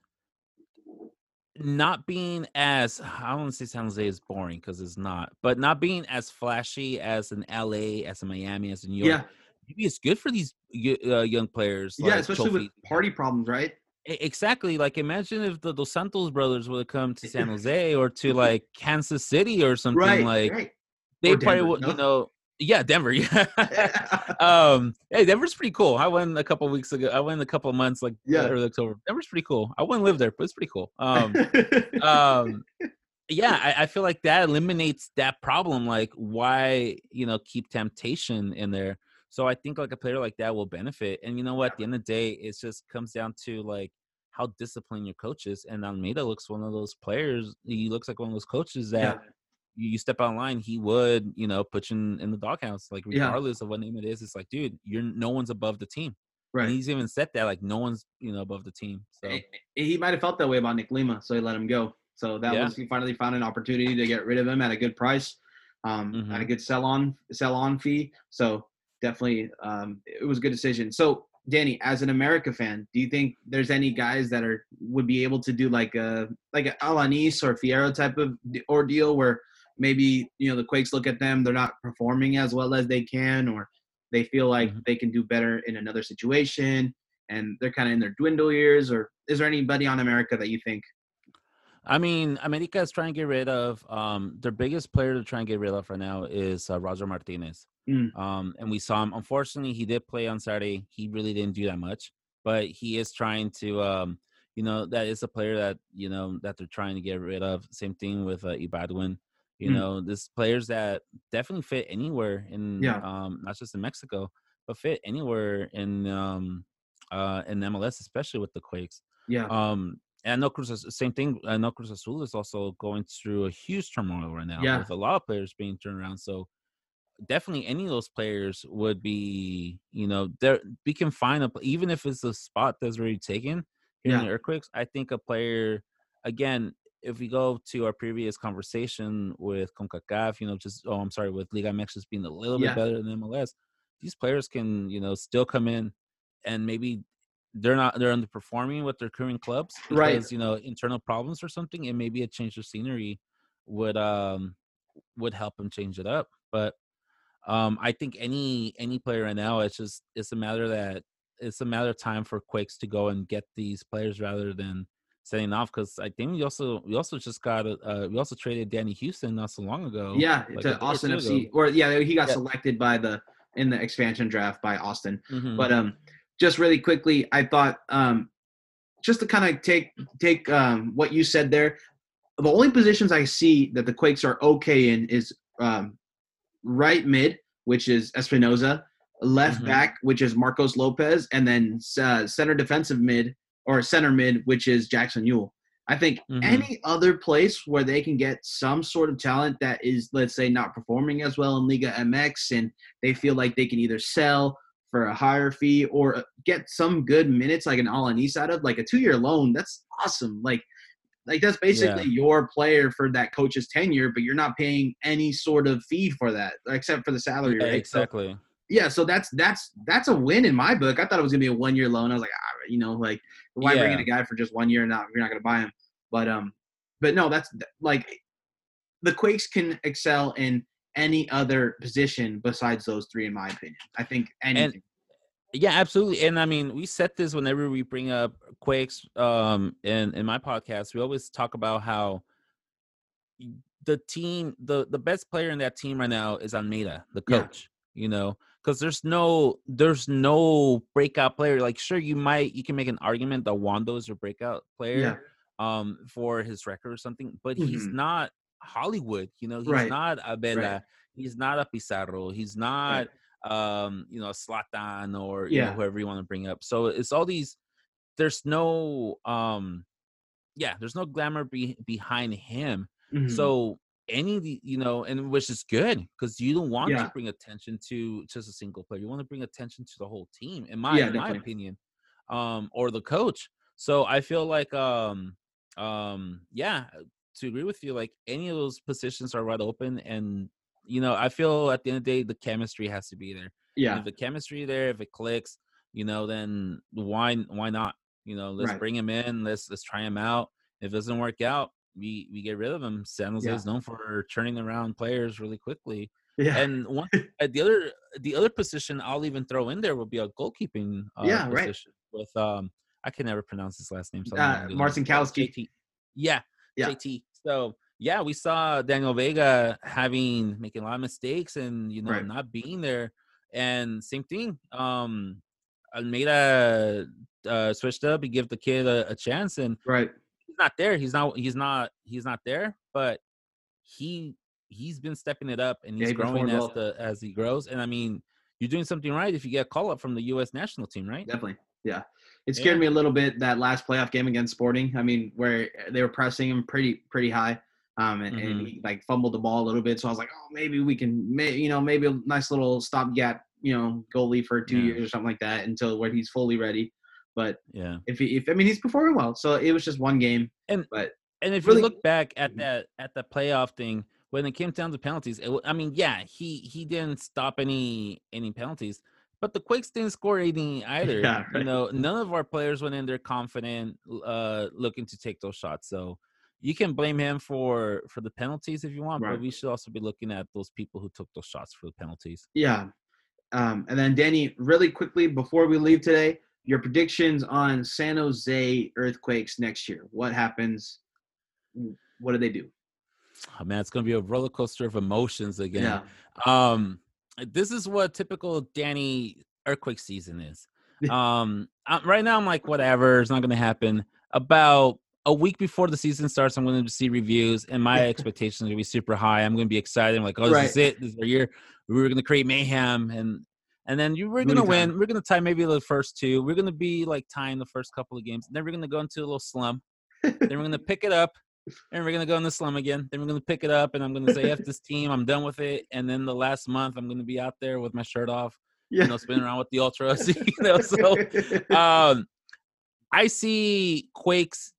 not being as – I don't want to say San Jose is boring because it's not. But not being as flashy as an L.A., as a Miami, as a New York, maybe it's good for these young players. Yeah, like especially Chofis. With party problems, right? Exactly. Like imagine if the Dos Santos brothers would have come to San Jose or to like Kansas City or something. Right. They or probably would, you know – yeah, Denver. Yeah. Hey, Denver's pretty cool. I went a couple of weeks ago. I went a couple of months, like early October. Denver's pretty cool. I wouldn't live there, but it's pretty cool. I feel like that eliminates that problem. Like, why keep temptation in there? So I think like a player like that will benefit. And you know what? At the end of the day, it just comes down to like how disciplined your coach is. And Almeida looks one of those players. He looks like one of those coaches that. Yeah. You step out of line, he would, put you in the doghouse. Like, regardless of what name it is, it's like, dude, no one's above the team. Right. And he's even said that, like, no one's, above the team. So he might have felt that way about Nick Lima, so he let him go. So that was he finally found an opportunity to get rid of him at a good price, at a good sell-on fee. So definitely, it was a good decision. So Danny, as an America fan, do you think there's any guys that would be able to do like an Alanís or Fierro type of ordeal where maybe, the Quakes look at them, they're not performing as well as they can, or they feel like they can do better in another situation and they're kind of in their dwindle years? Or is there anybody on America that you think? I mean, America is trying to get rid of their biggest player to try and get rid of right now is Roger Martinez. And we saw him. Unfortunately, he did play on Saturday. He really didn't do that much, but he is trying to that is a player that, that they're trying to get rid of. Same thing with Ibadwin. This players that definitely fit anywhere in, not just in Mexico, but fit anywhere in MLS, especially with the Quakes. Yeah. And I know same thing. I know Cruz Azul is also going through a huge turmoil right now with a lot of players being turned around. So definitely any of those players would be, there we can find even if it's a spot that's already taken here in the Earthquakes. I think a player, again, if we go to our previous conversation with CONCACAF, with Liga MX just being a little bit better than MLS, these players can, still come in and maybe they're underperforming with their current clubs because, internal problems or something, and maybe a change of scenery would help them change it up. But I think any player right now, it's a matter of time for Quakes to go and get these players rather than setting off, because I think we also just got we also traded Danny Houston not so long ago. Yeah, like to Austin FC, he got selected by in the expansion draft by Austin. But just really quickly, I thought just to kind of take what you said there, the only positions I see that the Quakes are okay in is right mid, which is Espinoza, left back, which is Marcos Lopez, and then center defensive mid. Or center mid, which is Jackson Ewell. I think any other place where they can get some sort of talent that is, let's say, not performing as well in Liga MX, and they feel like they can either sell for a higher fee or get some good minutes, like an Alanís out of, like a 2-year loan. That's awesome. Like that's basically your player for that coach's tenure, but you're not paying any sort of fee for that except for the salary. Yeah, right? Exactly. So that's a win in my book. I thought it was gonna be a 1-year loan. I was like, why bring in a guy for just 1 year and you're not gonna buy him? But no, that's like the Quakes can excel in any other position besides those three, in my opinion. I think anything. Yeah, absolutely. And I mean, we set this whenever we bring up Quakes. In my podcast, we always talk about how the team, the best player in that team right now is Almeida, the coach. because there's no breakout player. Like, sure, you can make an argument that Wando is your breakout player, yeah, for his record or something, but mm-hmm. he's not Hollywood, you know. He's right. not a Vela, right. he's not a Pizarro, he's not right. A Zlatan or you know, whoever you want to bring up. So it's all these. There's no there's no glamour behind him. Mm-hmm. So any, you know, and which is good, because you don't want to bring attention to just a single player. You want to bring attention to the whole team, in my opinion, or the coach. So I feel like, to agree with you, like any of those positions are wide open, and you know, I feel at the end of the day, the chemistry has to be there. Yeah, and if the chemistry there, if it clicks, you know, then why not? You know, let's bring him in. Let's try him out. If it doesn't work out, we get rid of him. San Jose is known for turning around players really quickly. Yeah. And one the other position I'll even throw in there will be a goalkeeping position with I can never pronounce his last name. So Marcinkowski. JT. Yeah. JT. So yeah, we saw Daniel Vega making a lot of mistakes and you know not being there. And same thing. Almeida switched up. He gave the kid a chance and not there. He's not there, but he's been stepping it up, and he's growing as he grows. And I mean, you're doing something right if you get a call up from the U.S. national team, right? Definitely. Yeah. It scared me a little bit that last playoff game against Sporting. I mean, where they were pressing him pretty high, mm-hmm. and he like fumbled the ball a little bit. So I was like, oh, maybe we can, maybe a nice little stopgap, you know, goalie for 2 years or something like that until where he's fully ready. But if he's performing well, so it was just one game. And if really, you look back at that at the playoff thing when it came down to penalties, he didn't stop any penalties, but the Quakes didn't score any either. Yeah, right. You know, none of our players went in there confident, looking to take those shots. So you can blame him for the penalties if you want, but we should also be looking at those people who took those shots for the penalties. Yeah, and then Danny, really quickly before we leave today. Your predictions on San Jose Earthquakes next year. What happens? What do they do? Oh, man, it's going to be a roller coaster of emotions again. Yeah. This is what typical Danny earthquake season is. Right now, I'm like, whatever. It's not going to happen. About a week before the season starts, I'm going to see reviews, and my expectations are going to be super high. I'm going to be excited. I'm like, oh, this is it. This is our year. We were going to create mayhem, and then we're going to win. We're going to tie maybe the first two. We're going to be like tying the first couple of games. Then we're going to go into a little slump. Then we're going to pick it up. And we're going to go in the slump again. Then we're going to pick it up. And I'm going to say, F this team. I'm done with it. And then the last month, I'm going to be out there with my shirt off, you know, spinning around with the Ultras. You know, so I see Quakes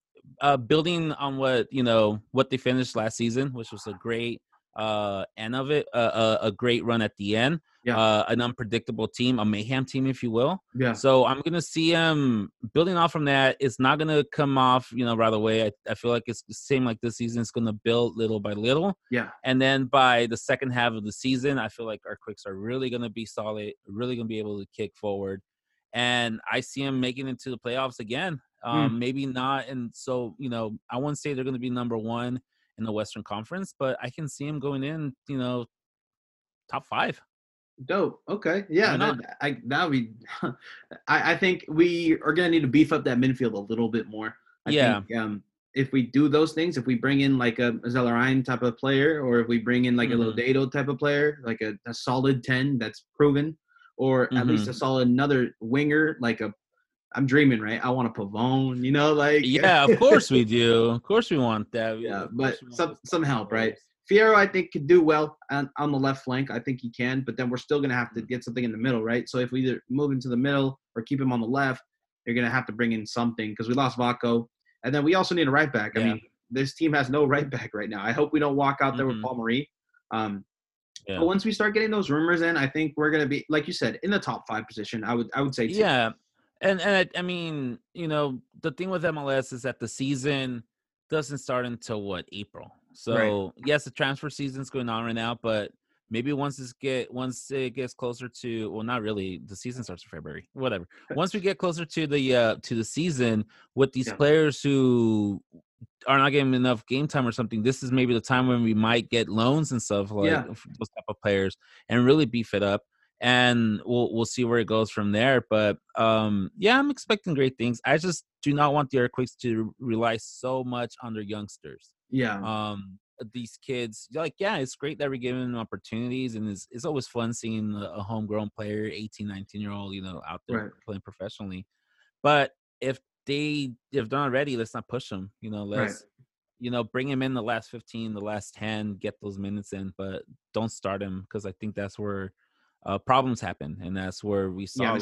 building on what they finished last season, which was a great end of it, a great run at the end. Yeah. An unpredictable team, a mayhem team, if you will. Yeah. So I'm going to see him building off from that. It's not going to come off, you know, right away. I feel like it's the same like this season. It's going to build little by little. Yeah. And then by the second half of the season, I feel like our Quakes are really going to be solid, really going to be able to kick forward. And I see him making it to the playoffs again. Maybe not. And so, you know, I wouldn't say they're going to be number one in the Western Conference, but I can see him going in, you know, top five. Dope. Okay. Yeah. I think we are going to need to beef up that midfield a little bit more. I think, if we do those things, if we bring in like a Zellerine type of player, or if we bring in like a Lodeiro type of player, like a solid 10 that's proven, or at least a solid another winger, like I'm dreaming, right? I want a Pavone, you know, like. Yeah, of course we do. Of course we want that. Yeah, but some help, right? Fierro, I think, could do well on the left flank. I think he can, but then we're still going to have to get something in the middle, right? So if we either move into the middle or keep him on the left, you're going to have to bring in something because we lost Vaco. And then we also need a right back. I mean, this team has no right back right now. I hope we don't walk out there with Paul Marie. But once we start getting those rumors in, I think we're going to be, like you said, in the top five position. I would say. Two. Yeah. And I mean, you know, the thing with MLS is that the season doesn't start until April. So yes, the transfer season's going on right now, but maybe once it gets closer to, well, not really. The season starts in February, whatever. Once we get closer to the season with these players who are not getting enough game time or something, this is maybe the time when we might get loans and stuff like those type of players and really beef it up. and we'll see where it goes from there. But yeah, I'm expecting great things. I just do not want the Earthquakes to rely so much on their youngsters. Yeah. These kids, like, yeah, it's great that we're giving them opportunities, and it's always fun seeing a homegrown player, 18, 19-year-old, you know, out there playing professionally. But if they're not ready, let's not push them. You know, let's you know, bring them in the last 15, the last 10, get those minutes in, but don't start them, because I think that's where problems happen, and that's where we saw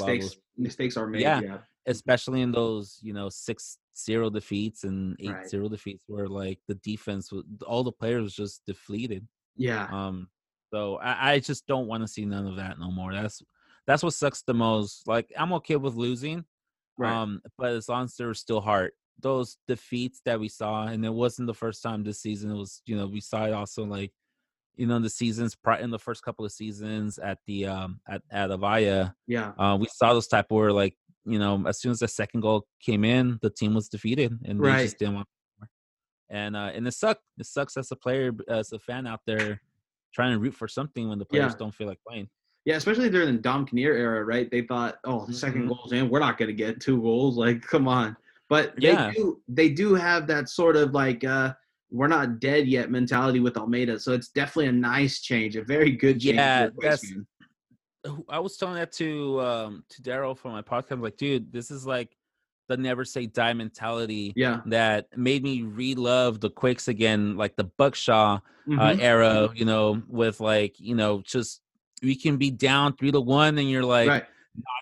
mistakes are made. Yeah, especially in those, you know, 6-0 defeats and 8-0 defeats, where like the defense, all the players was just deflated. Yeah. So I just don't want to see none of that no more. That's what sucks the most. Like, I'm okay with losing, but as long as there was still heart. Those defeats that we saw, and it wasn't the first time this season. It was, you know, we saw it also, like, you know, in the first couple of seasons at the at Avaya. Yeah, we saw those type where, like, you know, as soon as the second goal came in, the team was defeated, and they just didn't want to play anymore. And it sucked. It sucks as a player, as a fan out there, trying to root for something when the players don't feel like playing. Yeah, especially during the Dom Kinnear era, right? They thought, oh, the second goal's in, we're not gonna get two goals. Like, come on. But they do have that sort of, like, we're not dead yet mentality with Almeida. So it's definitely a nice change, a very good change. Yeah, I was telling that to Daryl from my podcast. I'm like, dude, this is like the never say die mentality that made me re-love the Quakes again, like the Buckshaw era, you know, with, like, you know, just we can be down 3-1 and you're like, nah,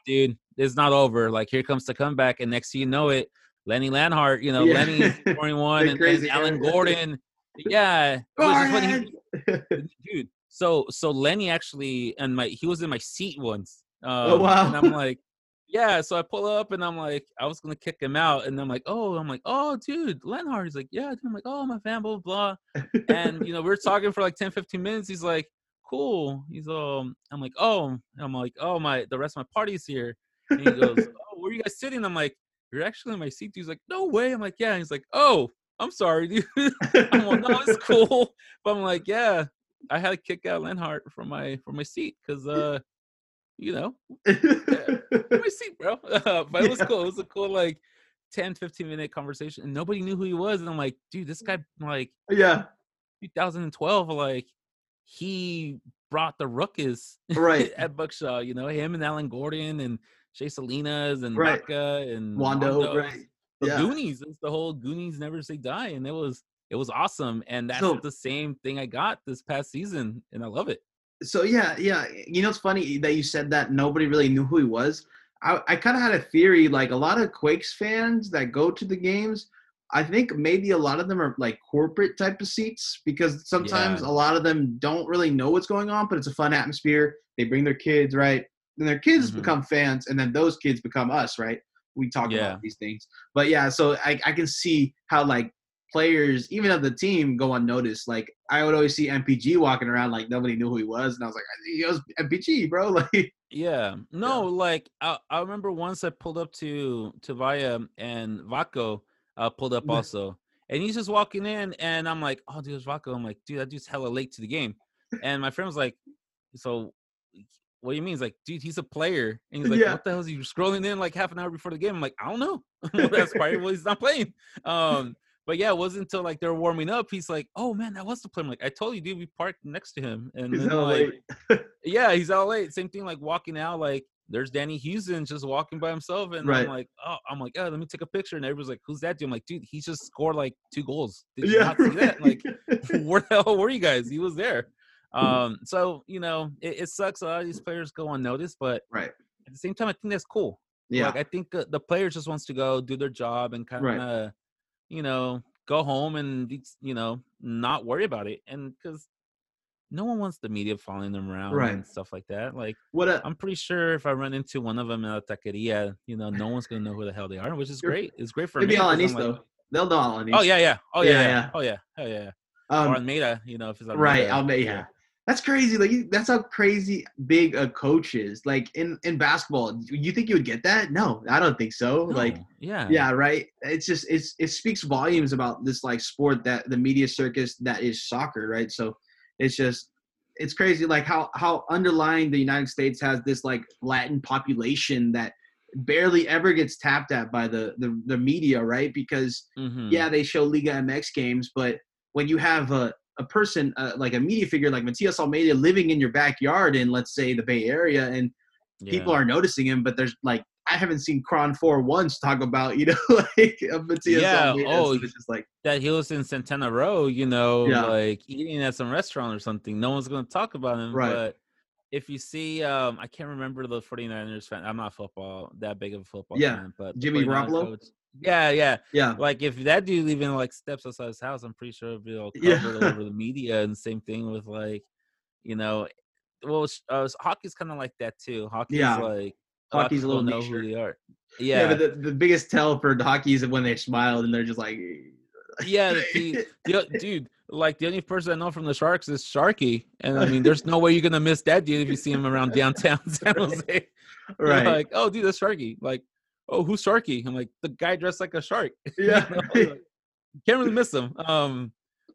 dude, it's not over. Like, here comes the comeback. And next thing you know it, Lenny Lanhart, you know, Lenny's scoring one, and Alan Gordon. Yeah. Dude. So Lenny actually, and he was in my seat once. Oh, wow. And I'm like, yeah. So I pull up and I'm like, I was going to kick him out. And I'm like, oh, dude, Lanhart. He's like, yeah. Dude. I'm like, oh, my fan, blah, blah. And, you know, we were talking for like 10, 15 minutes. He's like, cool. He's I'm like, oh, the rest of my party's here. And he goes, oh, where are you guys sitting? I'm like, you're actually in my seat. He's like, no way. I'm like, yeah. And he's like, oh, I'm sorry, dude. I'm like, no, it's cool. But I'm like, yeah, I had to kick out Lenhart from my seat because, you know, my seat, bro. But it was cool. It was a cool, like, 10, 15-minute conversation. And nobody knew who he was. And I'm like, dude, this guy, like, 2012, like, he brought the ruckus at Buckshaw. You know, him and Alan Gordon and Shea Salinas and Maka and Wando. The Goonies. It's the whole Goonies never say die. And it was awesome. And that's the same thing I got this past season. And I love it. So, yeah. You know, it's funny that you said that nobody really knew who he was. I kind of had a theory, like, a lot of Quakes fans that go to the games, I think maybe a lot of them are like corporate type of seats, because sometimes a lot of them don't really know what's going on, but it's a fun atmosphere. They bring their kids, right? Then their kids become fans, and then those kids become us, right? We talk about these things. But yeah, so I can see how, like, players, even of the team, go unnoticed. Like, I would always see MPG walking around like nobody knew who he was, and I was like, it was MPG, bro. Like, yeah. No, like, I remember once I pulled up to Vaya, and Vaco pulled up also, and he's just walking in, and I'm like, oh, dude, it's Vaco. I'm like, dude, that dude's hella late to the game. And my friend was like, so what do you mean? He's like, dude, he's a player. And he's like, what the hell is he scrolling in like half an hour before the game? I'm like, I don't know. That's probably why he's not playing. But yeah, it wasn't until like they were warming up. He's like, oh man, that was the player. I'm like, I told you, dude, we parked next to him. And he's out late. Yeah, he's out late. Same thing, like walking out, like, there's Danny Houston just walking by himself, and I'm like, oh, let me take a picture, and everybody's like, who's that dude? I'm like, dude, he just scored like 2 goals. Did you not see that? I'm like, where the hell were you guys? He was there. So, you know, it sucks. A lot of these players go unnoticed, but at the same time, I think that's cool. Yeah, like, I think the player just wants to go do their job and kind of, you know, go home and, you know, not worry about it, and because no one wants the media following them around and stuff like that. Like, I'm pretty sure if I run into one of them in a taqueria, you know, no one's going to know who the hell they are, which is great. It's great for me. Maybe Alanís, though. They'll know Alanís. Oh, yeah. Oh, yeah. Oh, yeah. Oh, yeah. Or Almeida, you know, if it's Almeida. Right, Almeida. Yeah. That's crazy. Like, that's how crazy big a coach is. Like, in basketball, you think you would get that? No, I don't think so. No. Like, yeah, right? It's just, it speaks volumes about this, like, sport, that the media circus that is soccer, right? So, it's just it's crazy like how underlying the United States has this like Latin population that barely ever gets tapped at by the media, right? Because yeah, they show Liga MX games, but when you have a person like a media figure like Matias Almeida living in your backyard in, let's say, the Bay Area, and people are noticing him, but there's like, I haven't seen Cron 4 once talk about, you know, like Matias Almeida. Oh, so it's just like that he was in Santana Row, you know, like eating at some restaurant or something. No one's going to talk about him. Right. But if you see, I can't remember the 49ers fan. I'm not that big of a football fan. But Jimmy Garoppolo? Coach, yeah. Like, if that dude even, like, steps outside his house, I'm pretty sure it'll be all covered over the media. And same thing with, like, you know, well, hockey's kind of like that, too. Hockey's, like, hockey's a little know who they are. But the biggest tell for the hockey is when they smile and they're just like. Dude, like the only person I know from the Sharks is Sharky. And I mean, there's no way you're going to miss that dude if you see him around downtown San Jose. Right. Like, oh, dude, that's Sharky. Like, oh, who's Sharky? I'm like, the guy dressed like a shark. Yeah. You know? Like, can't really miss him.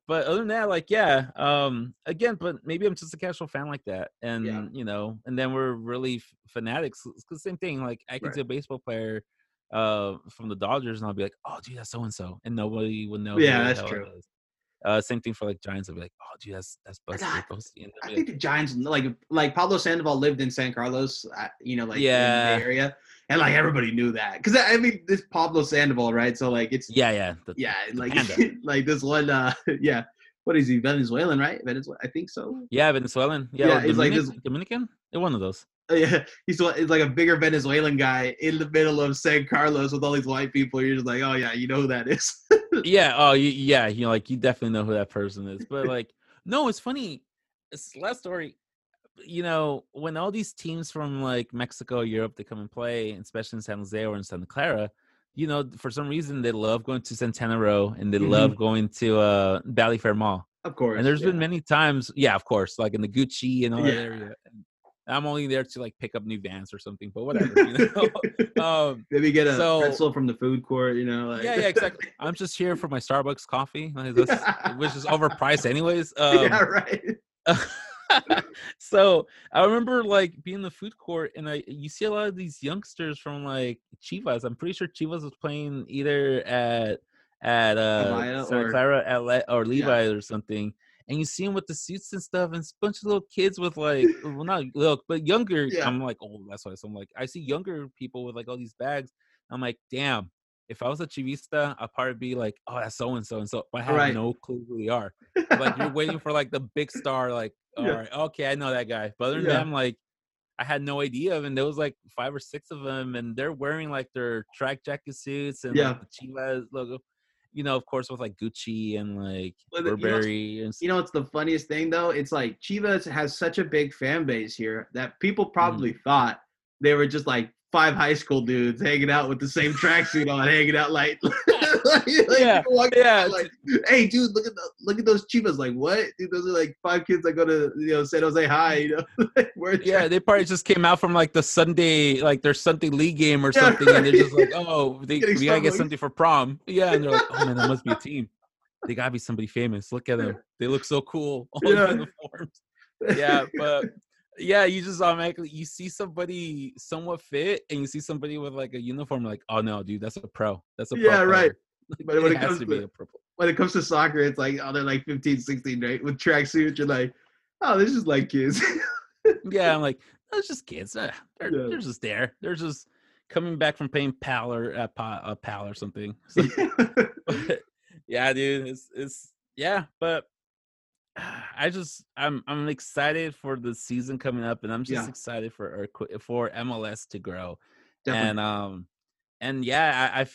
But other than that, like, again, but maybe I'm just a casual fan like that. And, you know, and then we're really fanatics. It's the same thing. Like, I can see a baseball player from the Dodgers, and I'll be like, oh, dude, that's so-and-so. And nobody would know. Yeah, that's true. Same thing for, like, Giants. I'll be like, oh, dude, that's Buster. I think the Giants, like Pablo Sandoval lived in San Carlos, you know, like, in the Bay Area. And, like, everybody knew that. Because, I mean, this Pablo Sandoval, right? So, like, it's – like, this one What is he? Venezuelan, right? Venezuelan, I think so. Yeah, Venezuelan. Yeah, he's like this – Dominican? One of those. Yeah, he's like a bigger Venezuelan guy in the middle of San Carlos with all these white people. You're just like, oh, yeah, you know who that is. You know, like, you definitely know who that person is. But, like, no, it's funny. It's the last story. You know, when all these teams from, like, Mexico, Europe, they come and play, especially in San Jose or in Santa Clara, you know, for some reason, they love going to Santana Row and they love going to Valley Fair Mall. Of course. And there's been many times, of course, like in the Gucci and all that area. I'm only there to, like, pick up new Vans or something, but whatever, you know? Maybe get a pretzel from the food court, you know? Like. Yeah, exactly. I'm just here for my Starbucks coffee, like, which is overpriced anyways. So I remember, like, being in the food court, and you see a lot of these youngsters from, like, Chivas. I'm pretty sure Chivas was playing either at Santa Clara or Levi's or something. And you see them with the suits and stuff, and it's a bunch of little kids with, like, well, not little, but younger. Yeah. I'm like, oh, that's why. So I'm like, I see younger people with, like, all these bags. I'm like, damn, if I was a Chivista, I'd probably be like, oh, that's so-and-so. And so I have no clue who they are. Like, you're waiting for, like, the big star, like, all right, okay, I know that guy. But other than that, I'm like, I had no idea. And there was, like, 5 or 6 of them, and they're wearing, like, their track jacket suits and like, the Chivas logo. You know, of course, with, like, Gucci and, like, Burberry. You know what's the funniest thing, though? It's, like, Chivas has such a big fan base here that people probably thought they were just, like, 5 high school dudes hanging out with the same tracksuit on, hanging out, out, like, hey, dude, look at those Chivas. Like, what? Dude, those are, like, 5 kids that go to, you know, San Jose High, you know? They probably just came out from, like, the Sunday, like, their Sunday league game or something, and they're just like, oh, we got to get something for prom. Yeah, and they're like, oh, man, that must be a team. They got to be somebody famous. Look at them. They look so cool. All in uniforms. Yeah, but... Yeah, you just automatically you see somebody somewhat fit, and you see somebody with like a uniform, like, oh no, dude, that's a pro. That's a pro. Yeah, player. Right. Like, but when it comes to soccer, it's like, oh, they're like 15, 16, right? With tracksuits, you're like, oh, this is like kids. I'm like, no, it's just kids. They're just there. They're just coming back from playing PAL or PAL or something. So, but, yeah, dude, but. I'm excited for the season coming up, and I'm just excited for MLS to grow. Definitely. I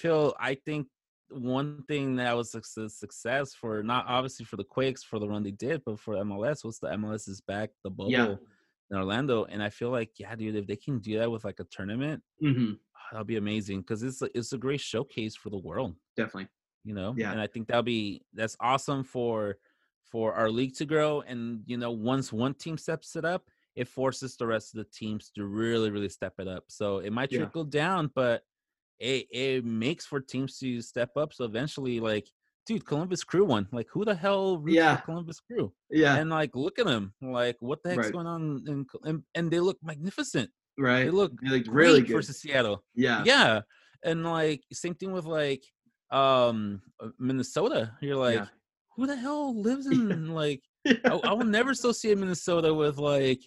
think one thing that was a success for, not obviously for the Quakes for the run they did, but for MLS was the MLS is back, the bubble in Orlando. And I feel like, dude, if they can do that with like a tournament, that'll be amazing, because it's a great showcase for the world. Definitely, you know. Yeah. And I think that's awesome for our league to grow. And, you know, once one team steps it up, it forces the rest of the teams to really, really step it up. So it might trickle down, but it makes for teams to step up. So eventually, like, dude, Columbus Crew won. Like, who the hell roots for Columbus Crew? Yeah. And, like, look at them. Like, what the heck's going on? And they look magnificent. Right. They look really good versus Seattle. Yeah. Yeah. And, like, same thing with, like, Minnesota. You're like, who the hell lives in, like, I will never associate Minnesota with, like,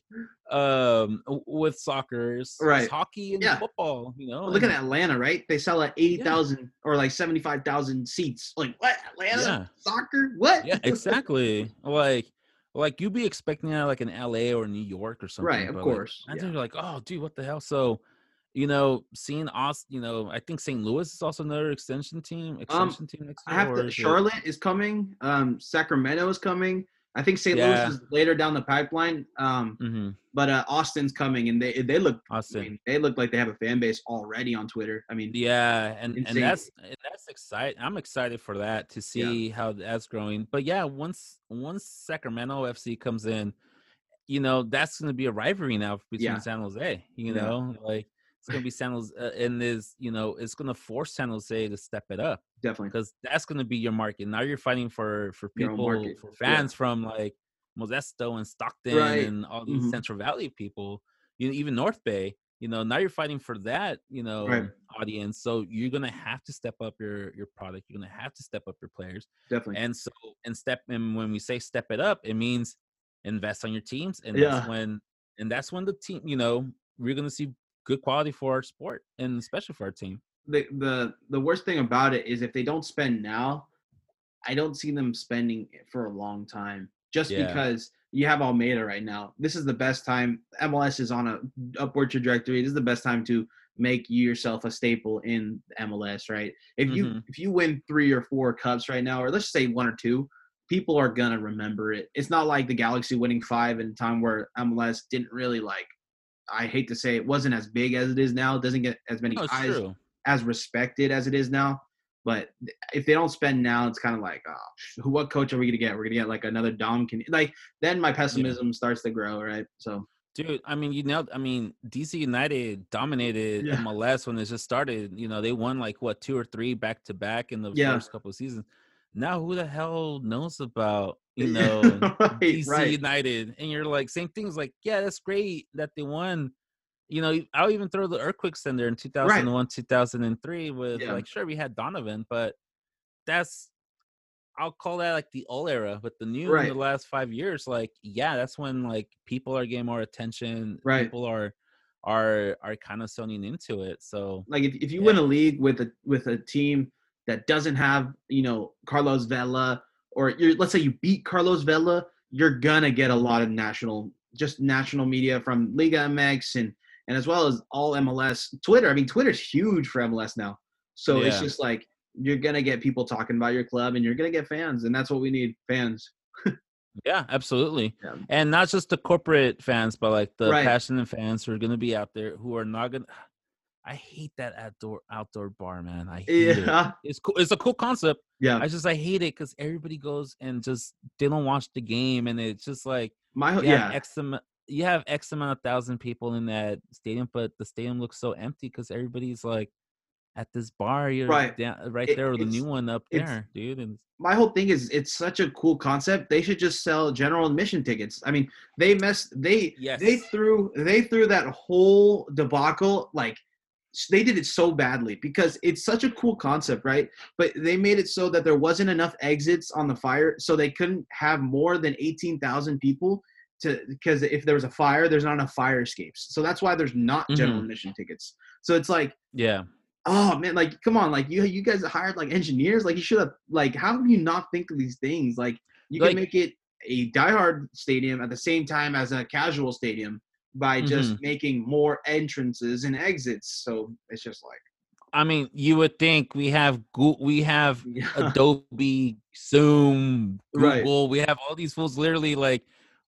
with soccer. It's, it's hockey and football, you know. Well, look at Atlanta, right? They sell like 80,000 or like 75,000 seats. Like, what? Atlanta? Soccer? What? Yeah, exactly. Like you'd be expecting that, like, in LA or New York or something. Right, of course. Like, I think you're like, oh, dude, what the hell? So, you know, seeing Austin, you know, I think St. Louis is also another extension team next year. Charlotte is coming. Sacramento is coming. I think St. Louis is later down the pipeline, but Austin's coming, and they look like they have a fan base already on Twitter. I mean, and that's exciting. I'm excited for that to see how that's growing. But once Sacramento FC comes in, you know, that's going to be a rivalry now between San Jose. You know, like it's going to be San Jose, and it's going to force San Jose to step it up. Definitely, because that's going to be your market. Now you're fighting for people, for fans from like Modesto and Stockton and all these Central Valley people, you know, even North Bay. You know, now you're fighting for that, you know, audience. So you're going to have to step up your product. You're going to have to step up your players. Definitely. And when we say step it up, it means invest on your teams. And that's when the team, you know, we're going to see good quality for our sport and especially for our team. The worst thing about it is if they don't spend now, I don't see them spending for a long time. Just because you have Almeida right now, this is the best time. MLS is on an upward trajectory. This is the best time to make yourself a staple in MLS, right? If you win 3 or 4 cups right now, or let's say 1 or 2, people are gonna remember it. It's not like the Galaxy winning 5 in a time where MLS didn't really like. I hate to say it wasn't as big as it is now. It doesn't get as many eyes. True. As respected as it is now, but if they don't spend now, it's kind of like, oh, what coach are we gonna get? We're gonna get like another Dom can like. Then my pessimism starts to grow, right? So, dude, I mean, DC United dominated MLS when it just started. You know, they won like 2 or 3 back to back in the first couple of seasons. Now, who the hell knows about DC United? And you're like, same things like, yeah, that's great that they won. You know, I'll even throw the Earthquakes in there in 2001, 2003 with like, sure, we had Donovan, but I'll call that like the old era. But the new in the last 5 years, like, that's when like people are getting more attention. Right. People are kind of zoning into it. So like if you win a league with a team that doesn't have, you know, Carlos Vela, or let's say you beat Carlos Vela, you're going to get a lot of national media from Liga MX and as well as all MLS Twitter. I mean, Twitter's huge for MLS now. So it's just like, you're going to get people talking about your club and you're going to get fans. And that's what we need, fans. Yeah, absolutely. Yeah. And not just the corporate fans, but like the passionate fans who are going to be out there who are not going to, I hate that outdoor bar, man. I hate it. It's cool. It's a cool concept. Yeah. I hate it because everybody goes and just, they don't watch the game. And it's just like, you have X amount of thousand people in that stadium, but the stadium looks so empty because everybody's like at this bar. You're there with the new one up there, dude. And my whole thing is, it's such a cool concept. They should just sell general admission tickets. I mean, they threw that whole debacle like. They did it so badly because it's such a cool concept, right? But they made it so that there wasn't enough exits on the fire, so they couldn't have more than 18,000 people because if there was a fire, there's not enough fire escapes. So that's why there's not general admission tickets. So it's like, oh man, like come on, like you guys hired like engineers, like you should have, like how can you not think of these things? Like you can make it a diehard stadium at the same time as a casual stadium. By just making more entrances and exits, so it's just like. I mean, you would think we have Adobe, Zoom, Google. Right. We have all these fools literally like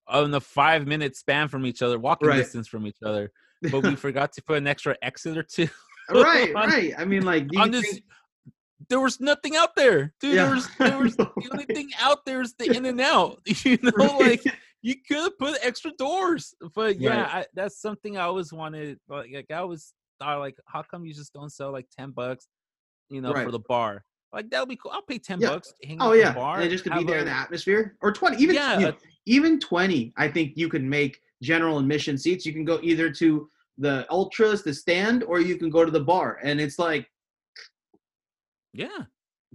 on the 5-minute span from each other, walking distance from each other, but we forgot to put an extra exit or two. Right. I mean, like there was nothing out there, dude. Yeah. There was the only thing out there is the in and out. You know, like. You could put extra doors, but that's something I always wanted. Like I always thought, like, how come you just don't sell like $10, you know, for the bar? Like, that'll be cool. I'll pay $10 to hang out at the bar. Yeah, just to be there in the atmosphere. Or 20. Even, even 20, I think you can make general admission seats. You can go either to the ultras, the stand, or you can go to the bar. And it's like,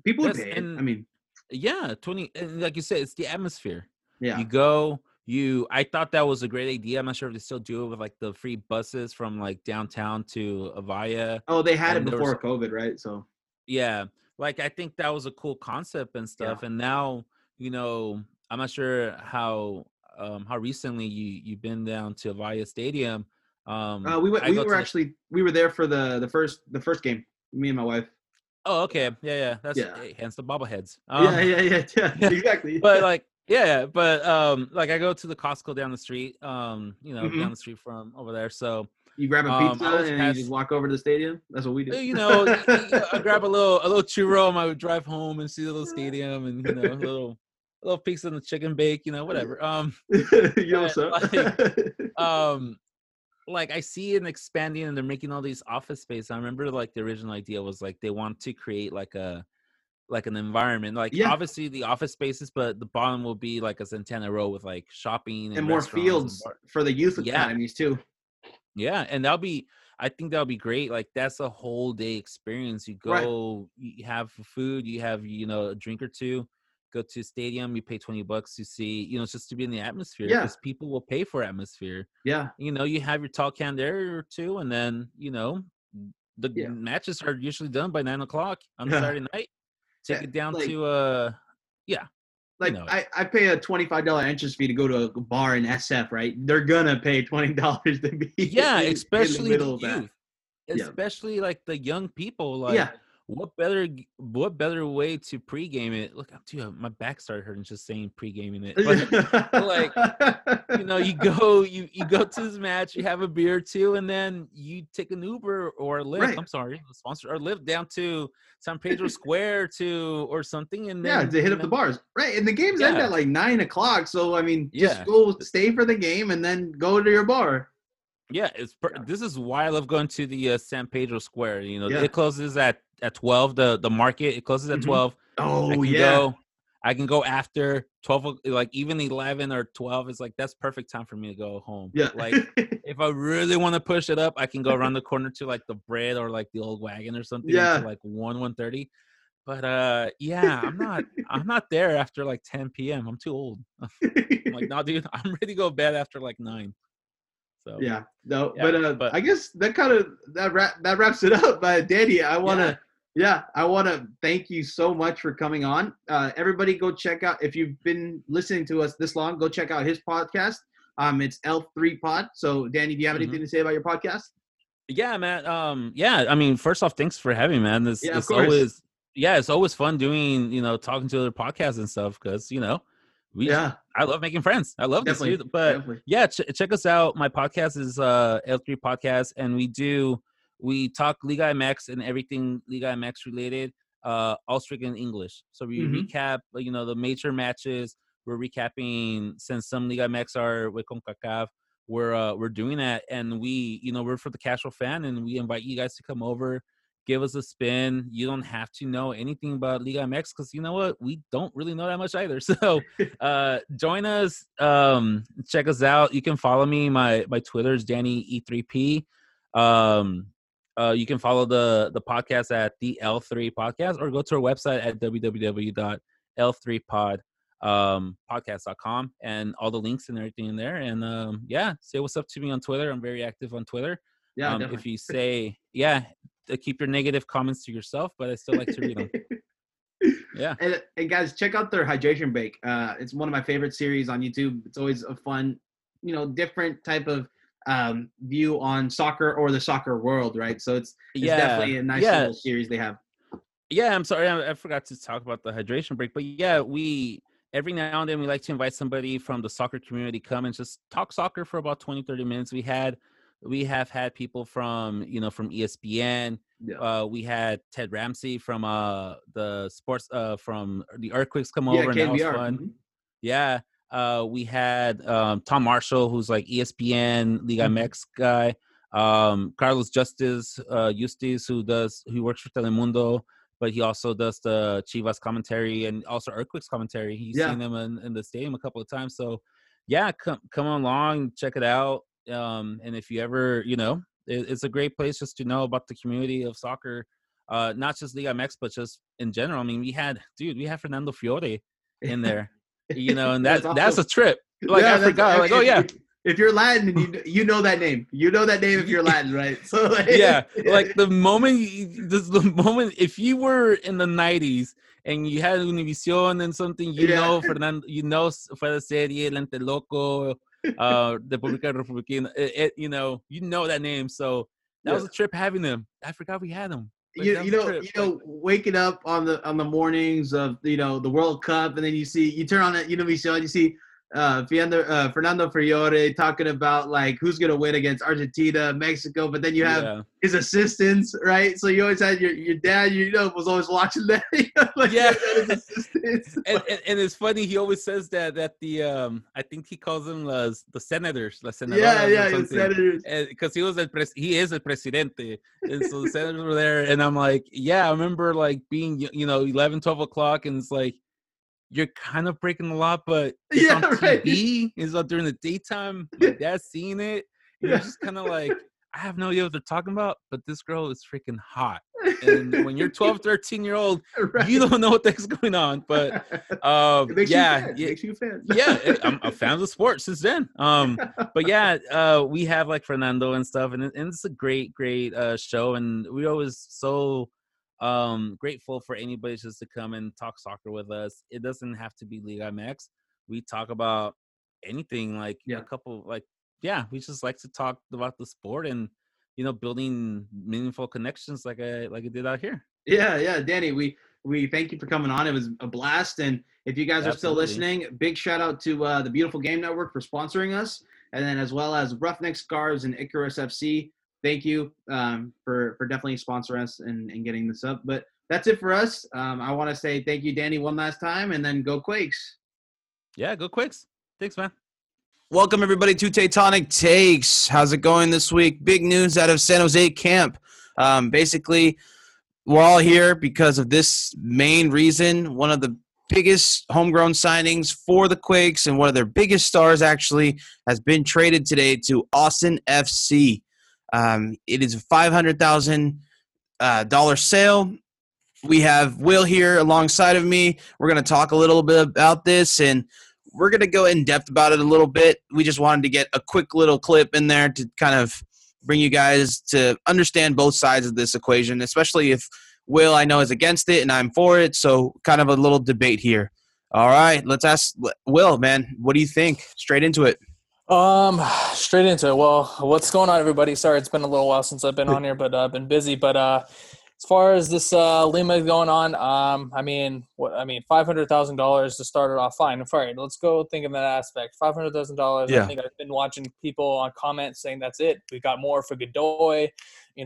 people would pay. And, I mean, 20. And like you said, it's the atmosphere. Yeah. You go. I thought that was a great idea. I'm not sure if they still do it with like the free buses from like downtown to Avaya. Oh, they had it before COVID, right? So yeah, like I think that was a cool concept and stuff. Yeah. And now, you know, I'm not sure how recently you've been down to Avaya Stadium. We were there for the first game. Me and my wife. Oh, okay, yeah. That's hence the bobbleheads. Yeah, exactly. But like. Yeah, but like I go to the Costco down the street, down the street from over there. So you grab a pizza and you just walk over to the stadium. That's what we do. You know, I grab a little churro and I would drive home and see the little stadium and a little pizza and the chicken bake, whatever. Like I see it expanding and they're making all these office space. I remember like the original idea was like they want to create like a like an environment, obviously the office spaces, but the bottom will be like a Santana Row with like shopping and more fields for the youth academies too. Yeah, and that'll be great. Like that's a whole day experience. You go, you have food, you have a drink or two, go to a stadium, you pay $20 to see. It's just to be in the atmosphere. Because people will pay for atmosphere. Yeah, you have your tall can there or two, and then the matches are usually done by 9:00 on Saturday night. Take it down to I pay a $25 entrance fee to go to a bar in SF, right? They're gonna pay $20 to be especially in the middle of that. Especially like the young people. Like, what better way to pregame it? Look, dude, my back started hurting just saying pregaming it. But, you go to this match, you have a beer too, and then you take an Uber or a Lyft. Right. I'm sorry, sponsor or Lyft down to San Pedro Square or something, and then to hit up the bars, right? And the games end at like 9:00, so I mean, just go stay for the game and then go to your bar. Yeah, this is why I love going to the San Pedro Square. It closes at 12. The market, it closes at 12. Oh, I can go after 12, like even 11 or 12 is like that's perfect time for me to go home. Yeah, like if I really want to push it up, I can go around the corner to like the Bread or like the Old Wagon or something. Yeah, to like 1:30. But I'm not there after like 10 p.m. I'm too old. I'm like, no, dude, I'm ready to go to bed after like 9. So, I guess that kind of that wraps it up. Danny, I want to thank you so much for coming on. Everybody, go check out, if you've been listening to us this long, go check out his podcast. It's L3 Pod. So, Danny, do you have anything to say about your podcast? Yeah, man. I mean, first off, thanks for having me, man. It's always fun doing talking to other podcasts and stuff because I love making friends. I love this dude. But check us out. My podcast is L3 Podcast, and we talk Liga MX and everything Liga MX related, all stricken English. So we recap, the major matches. We're recapping since some Liga MX are with CONCACAF. We're doing that, and we're for the casual fan, and we invite you guys to come over. Give us a spin. You don't have to know anything about Liga MX because you know what? We don't really know that much either. So join us. Check us out. You can follow me. My Twitter is Danny E3P. You can follow the podcast at the L3 Podcast or go to our website at www.l3podcast.com and all the links and everything in there. And say what's up to me on Twitter. I'm very active on Twitter. Yeah, if you say keep your negative comments to yourself, but I still like to read them. Yeah. And guys, check out their Hydration Bake. It's one of my favorite series on YouTube. It's always a fun, different type of view on soccer or the soccer world, right? So it's definitely a nice little series they have. Yeah, I'm sorry. I forgot to talk about the Hydration Break. But every now and then we like to invite somebody from the soccer community come and just talk soccer for about 20, 30 minutes. We have had people from, from ESPN. Yeah. We had Ted Ramsey from the sports from the Earthquakes come over, and that was fun. Mm-hmm. Yeah. We had Tom Marshall, who's like ESPN Liga MX guy. Carlos Justice, who works for Telemundo, but he also does the Chivas commentary and also Earthquakes commentary. He's seen them in the stadium a couple of times. So, yeah, come along, check it out. And if you ever, you know, it's a great place just to know about the community of soccer, not just Liga MX, but just in general. I mean, we had Fernando Fiore in there, you know, and that's a trip. Like, I forgot. Like, oh, yeah. If you're Latin, and you know that name. You know that name if you're Latin, right? So like, yeah, like the moment if you were in the 90s and you had Univision and something, you know Fernando, you know Fuera Serie, Lente Loco, República Republicana, you know that name. So that was a trip having them. I forgot we had them. You know, waking up on the mornings of the World Cup, and then you turn on that Univision, and you see. Fernando Fiore talking about like who's gonna win against Argentina, Mexico, but then you have his assistants, right? So you always had your dad, was always watching that. And it's funny, he always says that the I think he calls them the senators, la senadora. The senators. Because he was he is el presidente, and so the senators were there, and I'm like, I remember like being 11, 12 o'clock, and it's like. You're kind of breaking the law, but it's on TV. Right. It's on during the daytime. My dad's seeing it. And you're just kind of like, I have no idea what they're talking about, but this girl is freaking hot. And when you're 12, 13-year-old, you don't know what the heck's going on. But, makes you a fan. I'm a fan of sports since then. We have, like, Fernando and stuff. And it's a great, great show. And we're always so – grateful for anybody just to come and talk soccer with us. It doesn't have to be Liga MX. We talk about anything, like we just like to talk about the sport and building meaningful connections like I did out here. Danny, we thank you for coming on. It was a blast, and if you guys are still listening, big shout out to the Beautiful Game Network for sponsoring us, and then as well as Roughneck Scarves and Icarus FC. Thank you for definitely sponsoring us and getting this up. But that's it for us. I want to say thank you, Danny, one last time, and then go Quakes. Yeah, go Quakes. Thanks, man. Welcome, everybody, to Tectonic Takes. How's it going this week? Big news out of San Jose camp. Basically, we're all here because of this main reason. One of the biggest homegrown signings for the Quakes and one of their biggest stars actually has been traded today to Austin FC. It is a $500,000 sale. We have Will here alongside of me. We're going to talk a little bit about this, and we're going to go in depth about it a little bit. We just wanted to get a quick little clip in there to kind of bring you guys to understand both sides of this equation, especially if Will, I know, is against it and I'm for it. So kind of a little debate here. All right, let's ask Will, man, what do you think? Straight into it. Straight into it. Well, what's going on, everybody? Sorry, it's been a little while since I've been on here, but I've been busy. But as far as this Lima going on, $500,000 to start it off. Fine, all right. Let's go think of that aspect. $500,000. Yeah. I think I've been watching people on comments saying that's it. We got more for Godoy.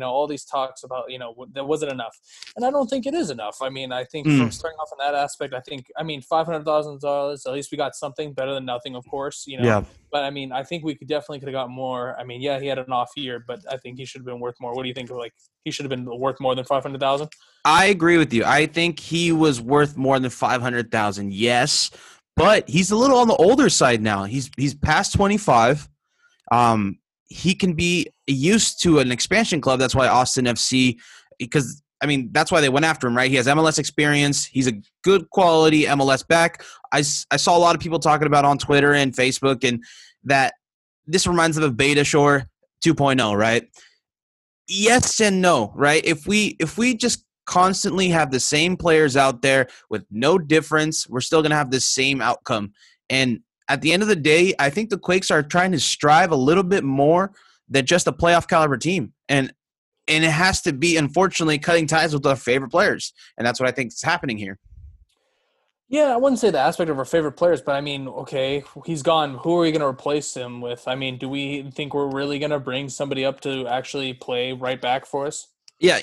All these talks about that wasn't enough, and I don't think it is enough. I mean, I think from starting off in that aspect, $500,000. At least we got something better than nothing, of course. But I mean, I think we could have got more. I mean, yeah, he had an off year, but I think he should have been worth more. What do you think? Like, he should have been worth more than $500,000. I agree with you. I think he was worth more than $500,000. Yes, but he's a little on the older side now. He's past 25. He can be used to an expansion club. That's why Austin FC, because that's why they went after him, right? He has MLS experience. He's a good quality MLS back. I saw a lot of people talking about on Twitter and Facebook, and that this reminds them of Beta Shore 2.0, right? Yes and no, right? If we just constantly have the same players out there with no difference, we're still going to have the same outcome. And at the end of the day, I think the Quakes are trying to strive a little bit more than just a playoff caliber team. And it has to be, unfortunately, cutting ties with our favorite players. And that's what I think is happening here. Yeah, I wouldn't say the aspect of our favorite players, but okay, he's gone. Who are we going to replace him with? Do we think we're really going to bring somebody up to actually play right back for us? Yeah,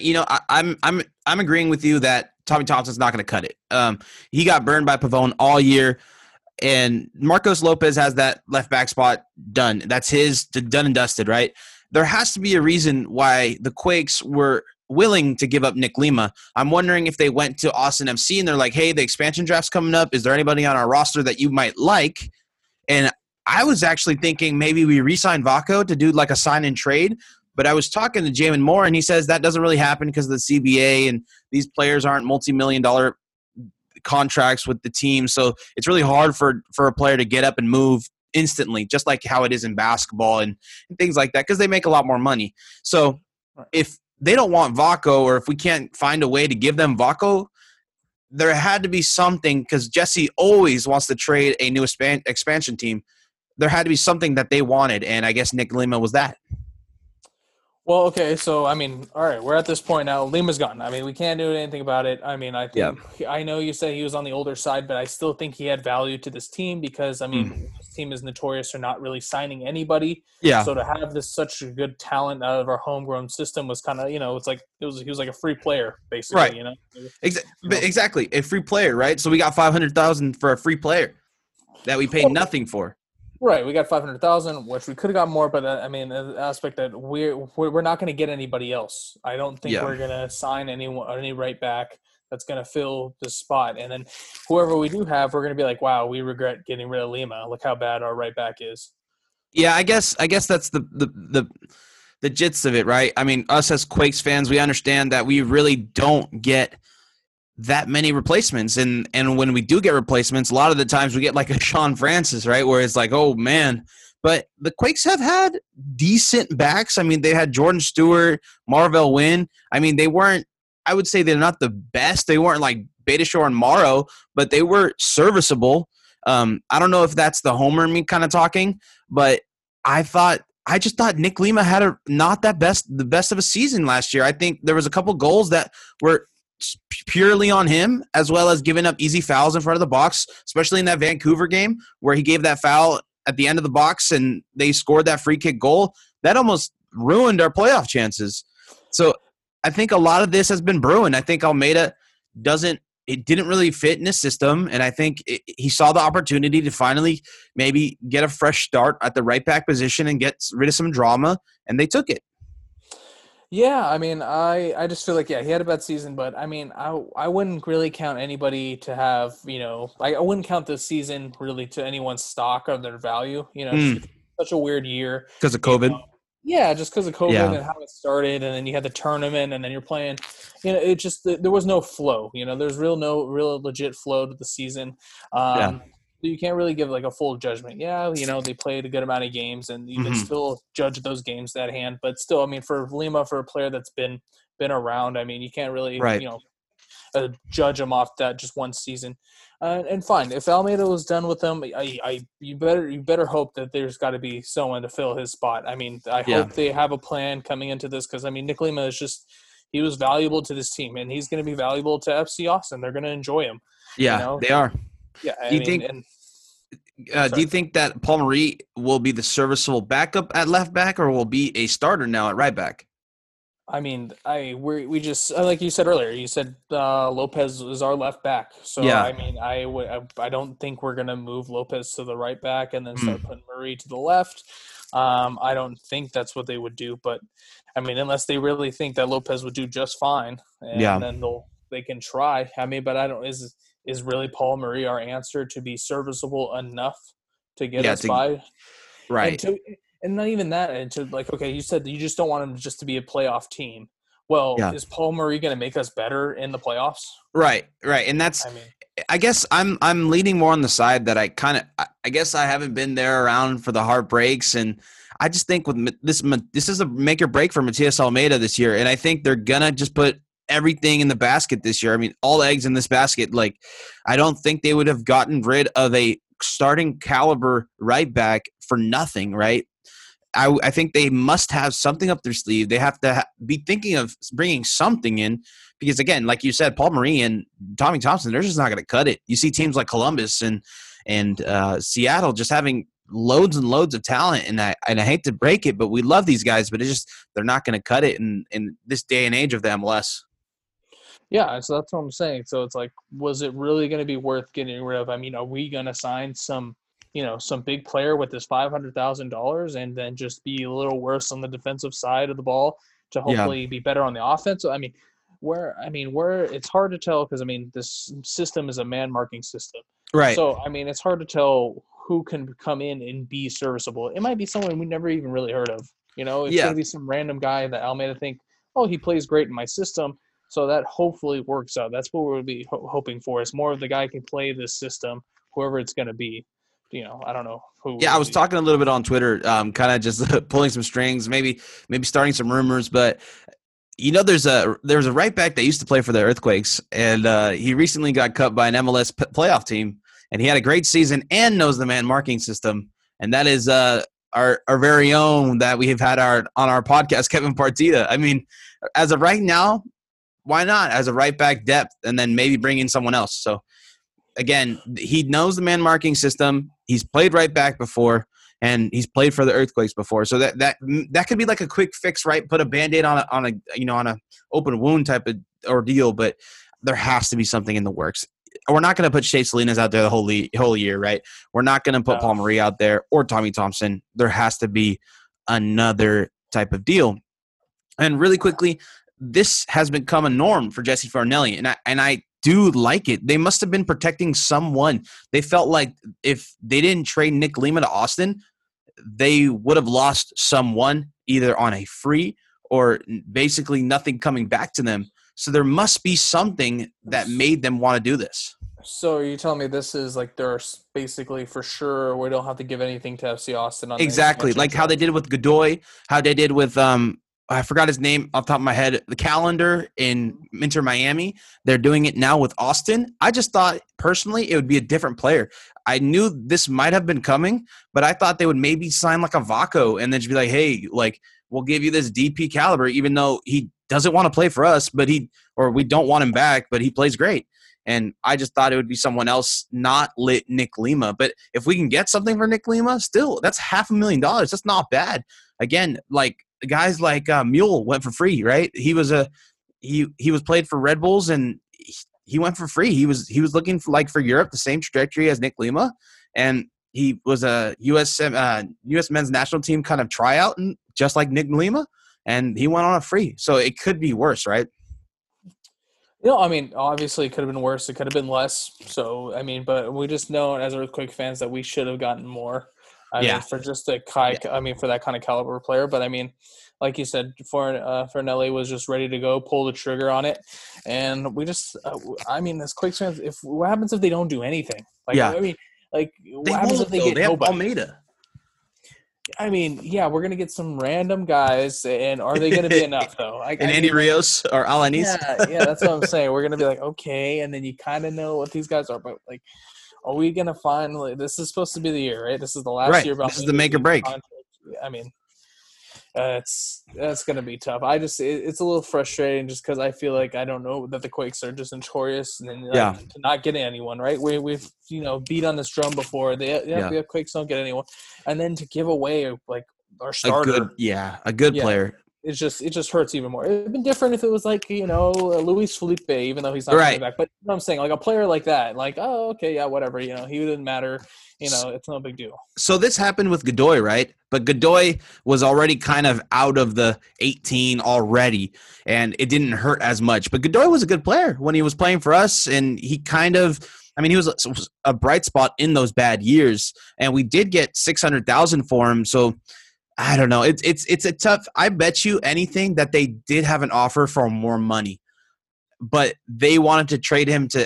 I'm agreeing with you that Tommy Thompson's not going to cut it. He got burned by Pavone all year. And Marcos Lopez has that left back spot done. That's his done and dusted, right? There has to be a reason why the Quakes were willing to give up Nick Lima. I'm wondering if they went to Austin FC and they're like, hey, the expansion draft's coming up. Is there anybody on our roster that you might like? And I was actually thinking maybe we re-sign Vaco to do like a sign and trade. But I was talking to Jamin Moore, and he says that doesn't really happen because of the CBA, and these players aren't multi-million-dollar contracts with the team. So it's really hard for a player to get up and move instantly, just like how it is in basketball and things like that, because they make a lot more money. So if they don't want Vaco, or if we can't find a way to give them Vaco, there had to be something, because Jesse always wants to trade a new expansion team. There had to be something that they wanted, and I guess Nick Lima was that. Well, okay, so, I mean, all right, we're at this point now. Lima's gone. I mean, we can't do anything about it. I mean, I think I know you say he was on the older side, but I still think he had value to this team because, I mean, this team is notorious for not really signing anybody. Yeah. So to have this such a good talent out of our homegrown system was kind of, you know, it's like he was like a free player, basically. Right. You know? Exactly, a free player, right? So we got $500,000 for a free player that we paid nothing for. Right, we got $500,000, which we could have got more, but I mean, the aspect that we're not going to get anybody else. I don't think we're going to sign any right back that's going to fill the spot. And then whoever we do have, we're going to be like, wow, we regret getting rid of Lima. Look how bad our right back is. Yeah, I guess that's the gist of it, right? I mean, us as Quakes fans, we understand that we really don't get that many replacements, and when we do get replacements, a lot of the times we get like a Sean Francis, right, where it's like, oh man. But the Quakes have had decent backs. I mean, they had Jordan Stewart, Marvell Wynn. I mean, they weren't, I would say they're not the best, they weren't like Betishore and Morrow, but they were serviceable. I don't know if that's the homer me kind of talking, but I just thought Nick Lima had the best of a season last year. I think there was a couple goals that were purely on him, as well as giving up easy fouls in front of the box, especially in that Vancouver game where he gave that foul at the end of the box and they scored that free kick goal. That almost ruined our playoff chances. So I think a lot of this has been brewing. I think Almeida didn't really fit in his system, and I think he saw the opportunity to finally maybe get a fresh start at the right back position and get rid of some drama, and they took it. Yeah, I mean, I just feel like, yeah, he had a bad season, but I mean, I wouldn't really count anybody to have, you know, I wouldn't count this season really to anyone's stock or their value, you know, it's such a weird year. Because of COVID. You know? Yeah, just because of COVID and how it started, and then you had the tournament, and then you're playing, you know, it just, there was no flow, you know, there's no real legit flow to the season. You can't really give like a full judgment. Yeah, you know, they played a good amount of games, and you can still judge those games that hand. But still, I mean, for Lima, for a player that's been around, I mean, you can't really, you know, judge him off that just one season. And fine, if Almeida was done with him, you better hope that there's got to be someone to fill his spot. I mean, I hope they have a plan coming into this, because I mean, Nick Lima is just, he was valuable to this team, and he's going to be valuable to FC Austin. They're going to enjoy him. Yeah, you know? They are. Yeah, do you think that Paul Marie will be the serviceable backup at left back, or will be a starter now at right back? I mean, we just, like you said earlier, you said Lopez is our left back. So, I mean, I don't think we're going to move Lopez to the right back and then start putting Marie to the left. I don't think that's what they would do. But, I mean, unless they really think that Lopez would do just fine, and then they can try. I mean, but I don't – is really Paul Marie our answer to be serviceable enough to get us by? Right. And not even that. And to like, okay, you said that you just don't want him just to be a playoff team. Well, is Paul Marie going to make us better in the playoffs? Right, right. And that's, I mean, I guess I'm leaning more on the side that I guess I haven't been there around for the heartbreaks, and I just think with this is a make or break for Matias Almeida this year, and I think they're going to just put everything in the basket this year. I mean, all eggs in this basket. Like, I don't think they would have gotten rid of a starting caliber right back for nothing, right? I think they must have something up their sleeve. They have to be thinking of bringing something in, because again, like you said, Paul Marie and Tommy Thompson, they're just not going to cut it. You see teams like Columbus and Seattle just having loads and loads of talent, and I hate to break it, but we love these guys, but it's just they're not going to cut it in this day and age of the MLS. Yeah, so that's what I'm saying. So it's like, was it really going to be worth getting rid of? I mean, are we going to sign some big player with this $500,000 and then just be a little worse on the defensive side of the ball to hopefully be better on the offense. I mean, where it's hard to tell because, I mean, this system is a man-marking system. Right. So, I mean, it's hard to tell who can come in and be serviceable. It might be someone we never even really heard of. You know, it's going to be some random guy that Almeida think, oh, he plays great in my system, so that hopefully works out. That's what we'll be hoping for. It's more of the guy can play this system, whoever it's going to be. You know, I don't know who. Yeah, I was talking a little bit on Twitter, kind of just pulling some strings, maybe starting some rumors. But, you know, there's a right back that used to play for the Earthquakes, and he recently got cut by an MLS playoff team, and he had a great season and knows the man marking system, and that is our very own that we have had on our podcast, Kevin Partida. I mean, as of right now, why not as a right back depth and then maybe bring in someone else? So, again, he knows the man marking system. He's played right back before, and he's played for the Earthquakes before. So that could be like a quick fix, right? Put a Band-Aid on a open wound type of ordeal, but there has to be something in the works. We're not going to put Shea Salinas out there the whole year, right? We're not going to put Palmieri out there or Tommy Thompson. There has to be another type of deal. And really quickly, this has become a norm for Jesse Farnelli, and I do like it. They must have been protecting someone. They felt like if they didn't trade Nick Lima to Austin, they would have lost someone either on a free or basically nothing coming back to them. So there must be something that made them want to do this. So are you telling me this is like they're basically for sure we don't have to give anything to FC Austin? Exactly. Like how they did with Godoy, how they did with I forgot his name off the top of my head, the calendar in Inter Miami. They're doing it now with Austin. I just thought personally it would be a different player. I knew this might have been coming, but I thought they would maybe sign like a Vaco and then just be like, hey, like we'll give you this DP caliber, even though he doesn't want to play for us, but we don't want him back, but he plays great. And I just thought it would be someone else, not lit Nick Lima. But if we can get something for Nick Lima, still, that's $500,000. That's not bad. Again, like, guys like Mule went for free, right? He was he was played for Red Bulls and he went for free. He was looking for Europe, the same trajectory as Nick Lima, and he was a U.S. men's national team kind of tryout, and just like Nick Lima, and he went on a free. So it could be worse, right? No, I mean, obviously it could have been worse. It could have been less. So I mean, but we just know as Earthquake fans that we should have gotten more. I mean, for just a high, I mean, for that kind of caliber player. But I mean, like you said, Farnelli was just ready to go, pull the trigger on it, and we just, I mean, as Quakes fans, what happens if they don't do anything? Like, yeah. I mean, like what happens if they get nobody? Almeida. I mean, yeah, we're gonna get some random guys, and are they gonna be enough though? Andy Rios or Alanis? Yeah, that's what I'm saying. We're gonna be like, okay, and then you kind of know what these guys are, but like. Are we going to finally – this is supposed to be the year, right? This is the last year. This is the make or break. Contract. I mean, that's going to be tough. It's a little frustrating just because I feel like I don't know that the Quakes are just notorious and to not get anyone, right? We've beat on this drum before. The Quakes don't get anyone. And then to give away, like, our starter. A good player. It just hurts even more. It would have been different if it was like, Luis Felipe, even though he's not coming back. But you know what I'm saying, like a player like that, like, oh, okay, yeah, whatever. He didn't matter. It's no big deal. So this happened with Godoy, right? But Godoy was already kind of out of the 18 already, and it didn't hurt as much. But Godoy was a good player when he was playing for us, and he kind of – I mean, he was a bright spot in those bad years, and we did get $600,000 for him, so – I don't know. It's a tough – I bet you anything that they did have an offer for more money, but they wanted to trade him to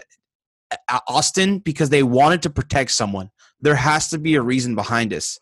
Austin because they wanted to protect someone. There has to be a reason behind this.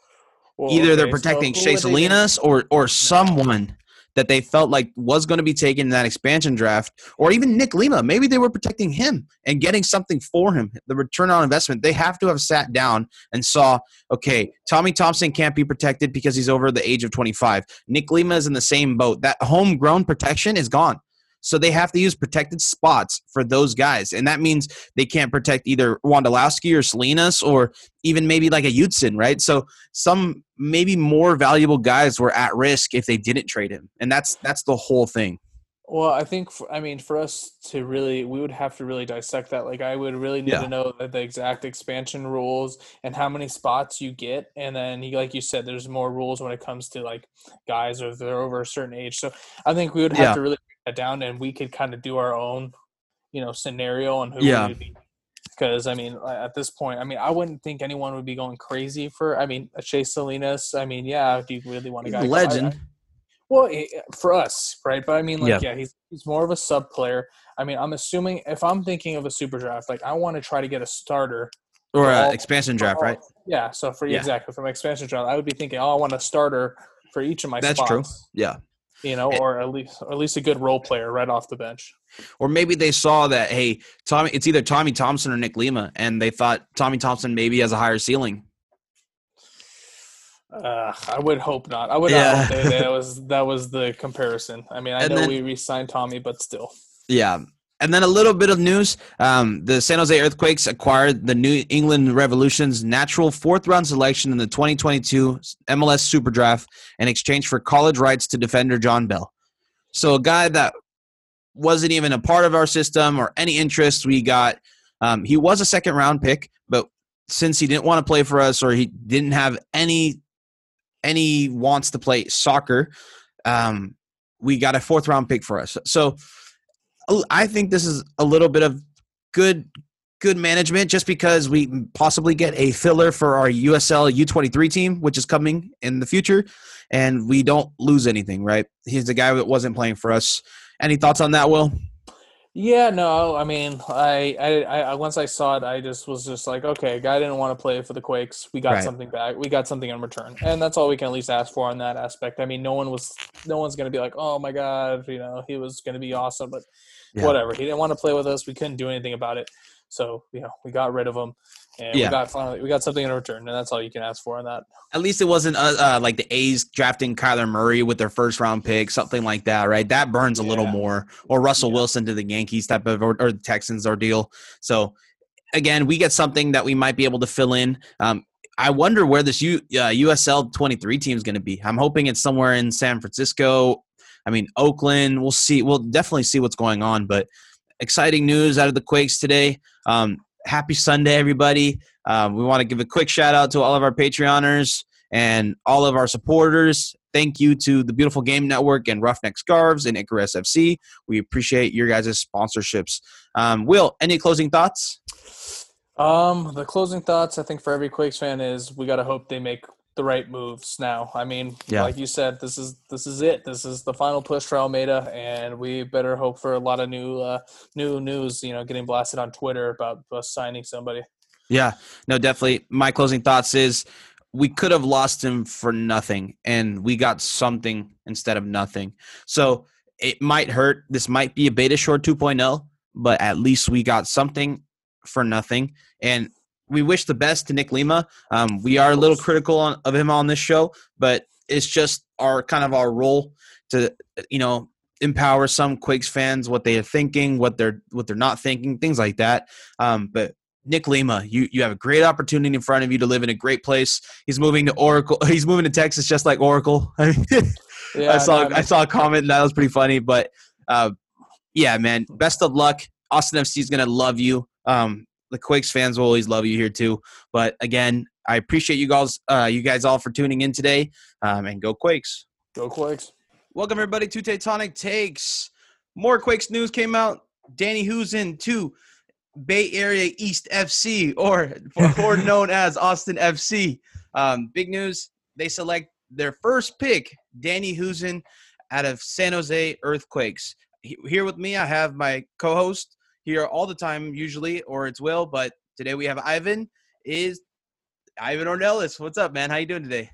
Well, they're protecting Shea Salinas or someone that they felt like was going to be taken in that expansion draft, or even Nick Lima. Maybe they were protecting him and getting something for him, the return on investment. They have to have sat down and saw, okay, Tommy Thompson can't be protected because he's over the age of 25. Nick Lima is in the same boat. That homegrown protection is gone. So they have to use protected spots for those guys, and that means they can't protect either Wondolowski or Salinas or even maybe like a Utzin, right? So some maybe more valuable guys were at risk if they didn't trade him, and that's the whole thing. Well, I think, for us to really, we would have to really dissect that. Like, I would really need to know the exact expansion rules and how many spots you get. And then, like you said, there's more rules when it comes to, like, guys or if they're over a certain age. So I think we would have to really break that down, and we could kind of do our own, scenario on who we would be. Because, at this point, I wouldn't think anyone would be going crazy for, Chase Salinas. Do you really want a guy? Legend. Well, for us, right? But he's more of a sub player. I'm assuming, if I'm thinking of a super draft, like I want to try to get a starter or an expansion draft, right? Yeah. So exactly for my expansion draft, I would be thinking, I want a starter for each of my spots. That's true. Yeah. Or at least a good role player right off the bench. Or maybe they saw that, hey, it's either Tommy Thompson or Nick Lima, and they thought Tommy Thompson maybe has a higher ceiling. I would hope not. I would not hope that was the comparison. We re-signed Tommy, but still. Yeah. And then a little bit of news. The San Jose Earthquakes acquired the New England Revolution's natural fourth-round selection in the 2022 MLS Super Draft in exchange for college rights to defender John Bell. So a guy that wasn't even a part of our system or any interest we got. He was a second-round pick, but since he didn't want to play for us or he didn't have any wants to play soccer, we got a fourth-round pick for us. So I think this is a little bit of good management, just because we possibly get a filler for our USL U23 team, which is coming in the future, and we don't lose anything, right? He's the guy that wasn't playing for us. Any thoughts on that, Will? Yeah, no, I once I saw it, I was just like, okay, guy didn't want to play for the Quakes. We got something back. We got something in return. And that's all we can at least ask for on that aspect. No one's going to be like, oh my God, he was going to be awesome, but whatever. He didn't want to play with us. We couldn't do anything about it. So, we got rid of him, and we got something in return, and that's all you can ask for on that. At least it wasn't like the A's drafting Kyler Murray with their first-round pick, something like that, right? That burns a little more, or Russell Wilson to the Yankees type of or the Texans ordeal. So, again, we get something that we might be able to fill in. I wonder where this USL 23 team is going to be. I'm hoping it's somewhere in San Francisco. Oakland. We'll see. We'll definitely see what's going on, but exciting news out of the Quakes today. Happy Sunday, everybody. We want to give a quick shout-out to all of our Patreoners and all of our supporters. Thank you to the Beautiful Game Network and Roughneck Scarves and Icarus FC. We appreciate your guys' sponsorships. Will, any closing thoughts? The closing thoughts, I think, for every Quakes fan is we got to hope they make the right moves now. Like you said, this is it. This is the final push for Almeida, and we better hope for a lot of new news, getting blasted on Twitter about us signing somebody. Yeah, no, definitely. My closing thoughts is we could have lost him for nothing, and we got something instead of nothing. So it might hurt. This might be a Beta Shore 2.0, but at least we got something for nothing. And we wish the best to Nick Lima. We are a little critical of him on this show, but it's just our role to, empower some Quakes fans, what they are thinking, what they're not thinking, things like that. But Nick Lima, you have a great opportunity in front of you to live in a great place. He's moving to Oracle. He's moving to Texas, just like Oracle. I saw a comment and that was pretty funny, but man, best of luck. Austin FC is going to love you. The Quakes fans will always love you here too. But again, I appreciate you guys all for tuning in today. And go Quakes. Go Quakes. Welcome everybody to Tectonic Takes. More Quakes news came out. Danny Husen to Bay Area East FC, or known as Austin FC. Big news. They select their first pick, Danny Husen, out of San Jose Earthquakes. Here with me, I have my co-host, here all the time usually, or it's Will, but today we have Ivan Ornelas. What's up, man? How you doing today?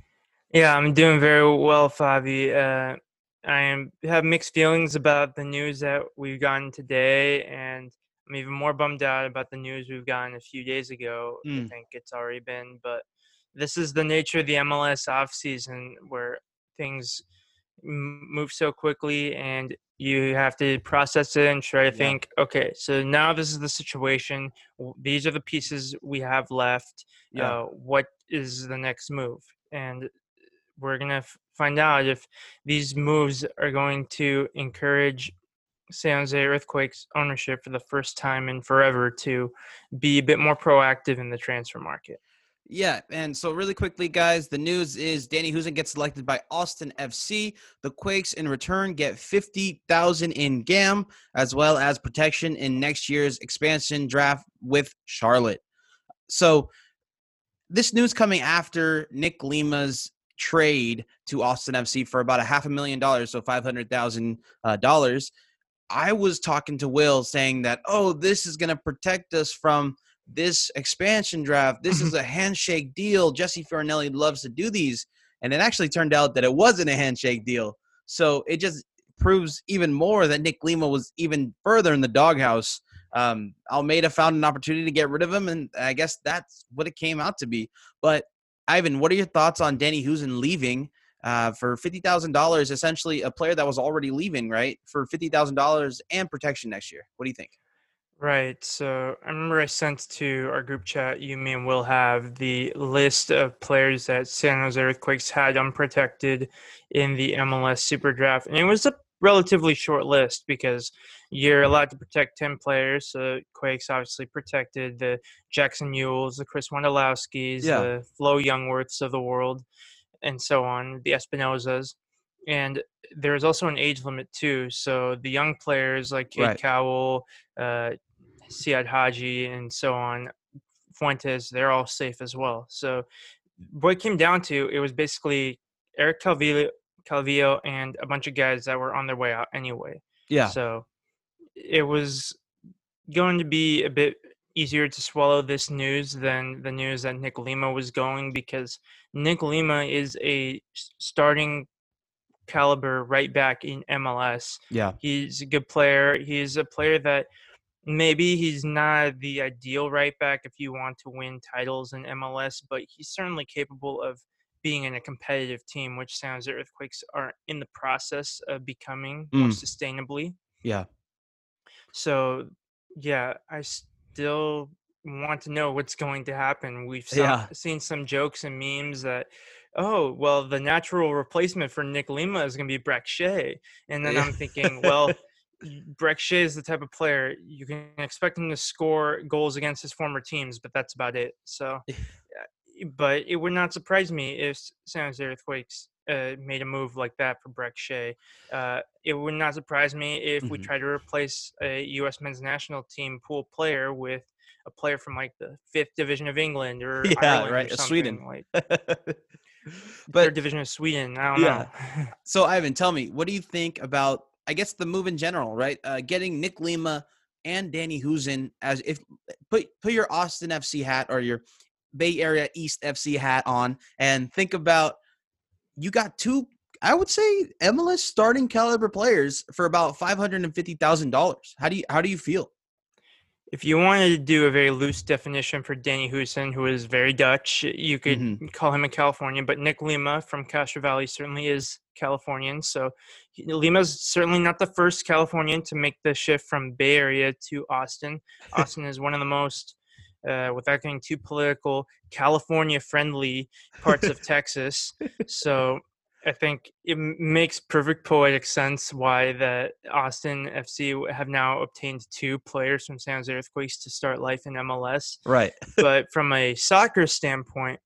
Yeah, I'm doing very well, Fabi. I have mixed feelings about the news that we've gotten today, and I'm even more bummed out about the news we've gotten a few days ago. I think it's already been, but this is the nature of the MLS offseason where things move so quickly, and you have to process it and try to think, okay, so now this is the situation. These are the pieces we have left. What is the next move? And we're going to find out if these moves are going to encourage San Jose Earthquakes ownership for the first time in forever to be a bit more proactive in the transfer market. Yeah, and so really quickly, guys, the news is Danny Husen gets selected by Austin FC. The Quakes, in return, get $50,000 in GAM, as well as protection in next year's expansion draft with Charlotte. So this news coming after Nick Lima's trade to Austin FC for about $500,000, so $500,000. I was talking to Will saying that, oh, this is going to protect us from this expansion draft. This is a handshake deal. Jesse Farinelli loves to do these. And it actually turned out that it wasn't a handshake deal. So it just proves even more that Nick Lima was even further in the doghouse. Almeida found an opportunity to get rid of him, and I guess that's what it came out to be. But, Ivan, what are your thoughts on Danny Husen leaving for $50,000, essentially a player that was already leaving, right, for $50,000 and protection next year? What do you think? Right. So I remember I sent to our group chat, you, me, and Will have the list of players that San Jose Earthquakes had unprotected in the MLS Super Draft. And it was a relatively short list because you're allowed to protect 10 players. So Quakes obviously protected the Jackson Mules, the Chris Wondolowskis, the Flo Youngworths of the world, and so on, the Espinozas. And there is also an age limit, too. So the young players like Kate Cowell, Siad Haji, and so on, Fuentes, they're all safe as well. So what it came down to, it was basically Eric Calvillo and a bunch of guys that were on their way out anyway. Yeah. So it was going to be a bit easier to swallow this news than the news that Nick Lima was going, because Nick Lima is a starting caliber right back in MLS. Yeah. He's a good player. He's a player that maybe he's not the ideal right back if you want to win titles in MLS, but he's certainly capable of being in a competitive team, which sounds the Earthquakes are in the process of becoming more sustainably. Yeah. So, yeah, I still want to know what's going to happen. We've seen some jokes and memes that, oh, well, the natural replacement for Nick Lima is going to be Breck Shea. And then I'm thinking, well, Breck Shea is the type of player you can expect him to score goals against his former teams, but that's about it. So, but it would not surprise me if San Jose Earthquakes made a move like that for Breck Shea. It would not surprise me if we try to replace a U.S. men's national team pool player with a player from like the 5th division of England or Ireland or Sweden, like but division of Sweden. I don't know. So Ivan, tell me, what do you think about, I guess, the move in general, right? Getting Nick Lima and Danny Husen as if put your Austin FC hat or your Bay Area East FC hat on and think about, you got two, I would say, MLS starting caliber players for about $550,000. How do you feel? If you wanted to do a very loose definition for Danny Husen, who is very Dutch, you could call him a Californian. But Nick Lima from Castro Valley certainly is Californian. So Lima's certainly not the first Californian to make the shift from Bay Area to Austin. Austin is one of the most, without getting too political, California-friendly parts of Texas. So I think it makes perfect poetic sense why the Austin FC have now obtained two players from San Jose Earthquakes to start life in MLS. Right. But from a soccer standpoint,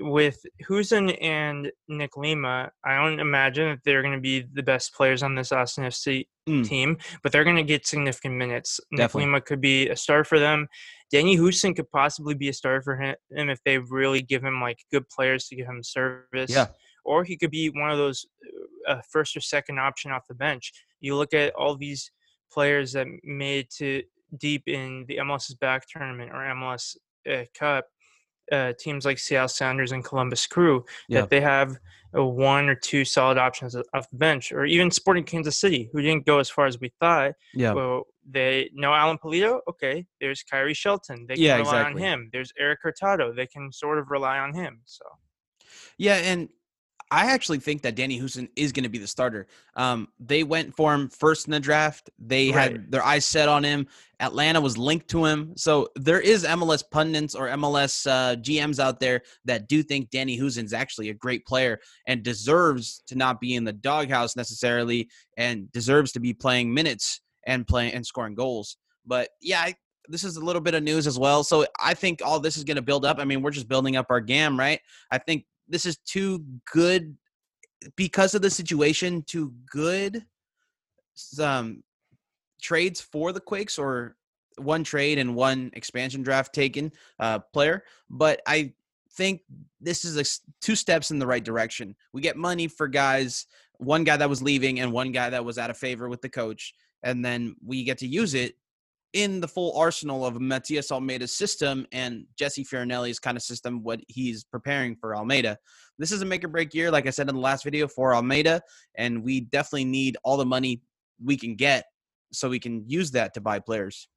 with Husen and Nick Lima, I don't imagine that they're going to be the best players on this Austin FC team, but they're going to get significant minutes. Definitely. Nick Lima could be a star for them. Danny Husen could possibly be a star for him if they really give him like good players to give him service. Yeah. Or he could be one of those first or second option off the bench. You look at all these players that made to deep in the MLS is back tournament or MLS Cup, teams like Seattle Sounders and Columbus Crew, that they have one or two solid options off the bench. Or even Sporting Kansas City, who didn't go as far as we thought. Yeah. Well, they know Alan Pulido? Okay, there's Kyrie Shelton. They can rely on him. There's Eric Hurtado. They can sort of rely on him. So, yeah, and I actually think that Danny Husen is going to be the starter. They went for him first in the draft. They had their eyes set on him. Atlanta was linked to him. So there is MLS pundits or MLS GMs out there that do think Danny Husen's actually a great player and deserves to not be in the doghouse necessarily and deserves to be playing minutes. and playing and scoring goals. But yeah, this is a little bit of news as well. So I think all this is going to build up. I mean, we're just building up our GAM, right? I think this is too good because of the situation, too good trades for the Quakes, or one trade and one expansion draft taken player. But I think this is two steps in the right direction. We get money for guys, one guy that was leaving and one guy that was out of favor with the coach. And then we get to use it in the full arsenal of Matias Almeida's system and Jesse Fiorinelli's kind of system, what he's preparing for Almeida. This is a make or break year, like I said in the last video, for Almeida, and we definitely need all the money we can get so we can use that to buy players.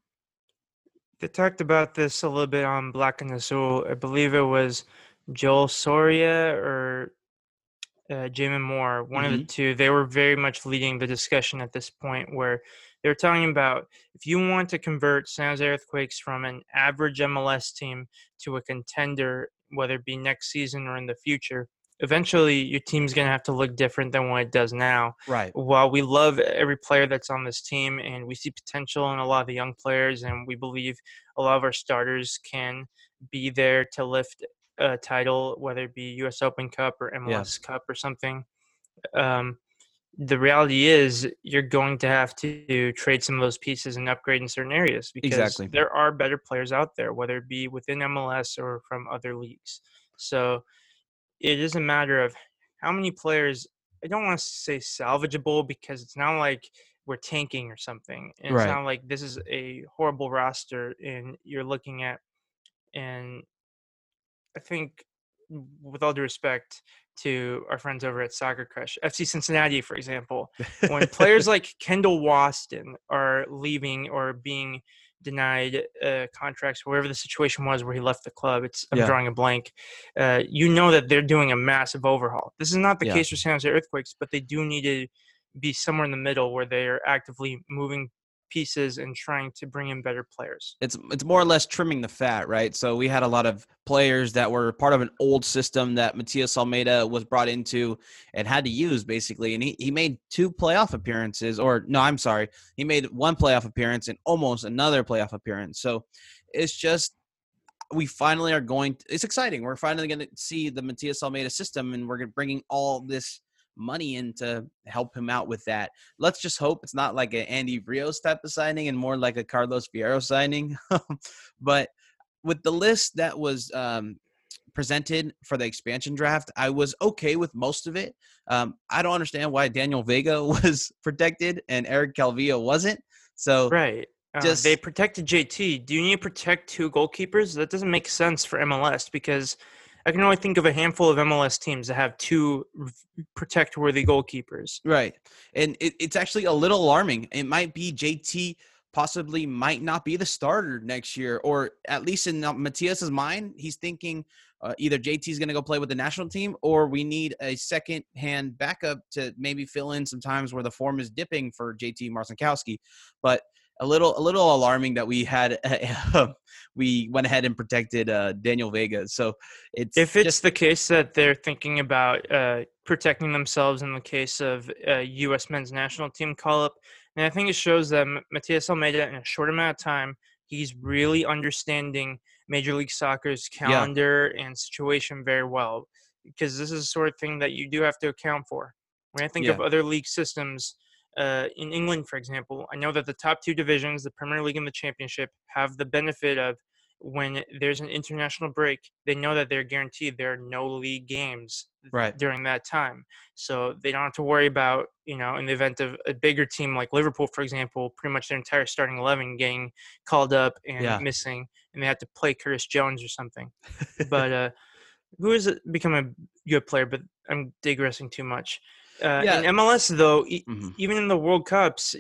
They talked about this a little bit on Black and Azul. I believe it was Joel Soria or Jamin Moore, one of the two. They were very much leading the discussion at this point, where they're talking about if you want to convert San Jose Earthquakes from an average MLS team to a contender, whether it be next season or in the future, eventually your team's going to have to look different than what it does now. Right. While we love every player that's on this team and we see potential in a lot of the young players, and we believe a lot of our starters can be there to lift a title, whether it be U.S. Open Cup or MLS Cup or something, the reality is you're going to have to trade some of those pieces and upgrade in certain areas, because there are better players out there, whether it be within MLS or from other leagues. So it is a matter of how many players, I don't want to say salvageable, because it's not like we're tanking or something. And it's not like this is a horrible roster and you're looking at, and I think with all due respect to our friends over at Soccer Crush, FC Cincinnati, for example, when players like Kendall Waston are leaving or being denied contracts, wherever the situation was where he left the club, I'm drawing a blank. You know that they're doing a massive overhaul. This is not the case for San Jose Earthquakes, but they do need to be somewhere in the middle where they are actively moving pieces and trying to bring in better players. It's more or less trimming the fat, right? So we had a lot of players that were part of an old system that Matias Almeida was brought into and had to use, basically. And he made two playoff appearances, or no, I'm sorry, he made one playoff appearance and almost another playoff appearance. So it's just, we finally are going to, it's exciting. We're finally going to see the Matias Almeida system, and we're bringing all this money in to help him out with that. Let's just hope it's not like an Andy Rios type of signing and more like a Carlos Fierro signing. But with the list that was presented for the expansion draft, I was okay with most of it. I don't understand why Daniel Vega was protected and Eric Calvillo wasn't. So they protected JT. Do you need to protect two goalkeepers? That doesn't make sense for MLS, because I can only think of a handful of MLS teams that have two protect-worthy goalkeepers. Right. And it's actually a little alarming. It might be JT possibly might not be the starter next year, or at least in Matias's mind, he's thinking either JT's going to go play with the national team, or we need a second-hand backup to maybe fill in some times where the form is dipping for JT Marcinkowski. But a little alarming that we had we went ahead and protected Daniel Vega. So it's the case that they're thinking about protecting themselves in the case of a U.S. men's national team call-up, and I think it shows that Matias Almeida, in a short amount of time, he's really understanding Major League Soccer's calendar and situation very well, because this is the sort of thing that you do have to account for. When I think of other league systems, in England, for example, I know that the top two divisions, the Premier League and the Championship, have the benefit of when there's an international break, they know that they're guaranteed there are no league games during that time. So they don't have to worry about, in the event of a bigger team like Liverpool, for example, pretty much their entire starting 11 getting called up and missing, and they have to play Curtis Jones or something. But who has become a good player? But I'm digressing too much. In MLS, though, even in the World Cups,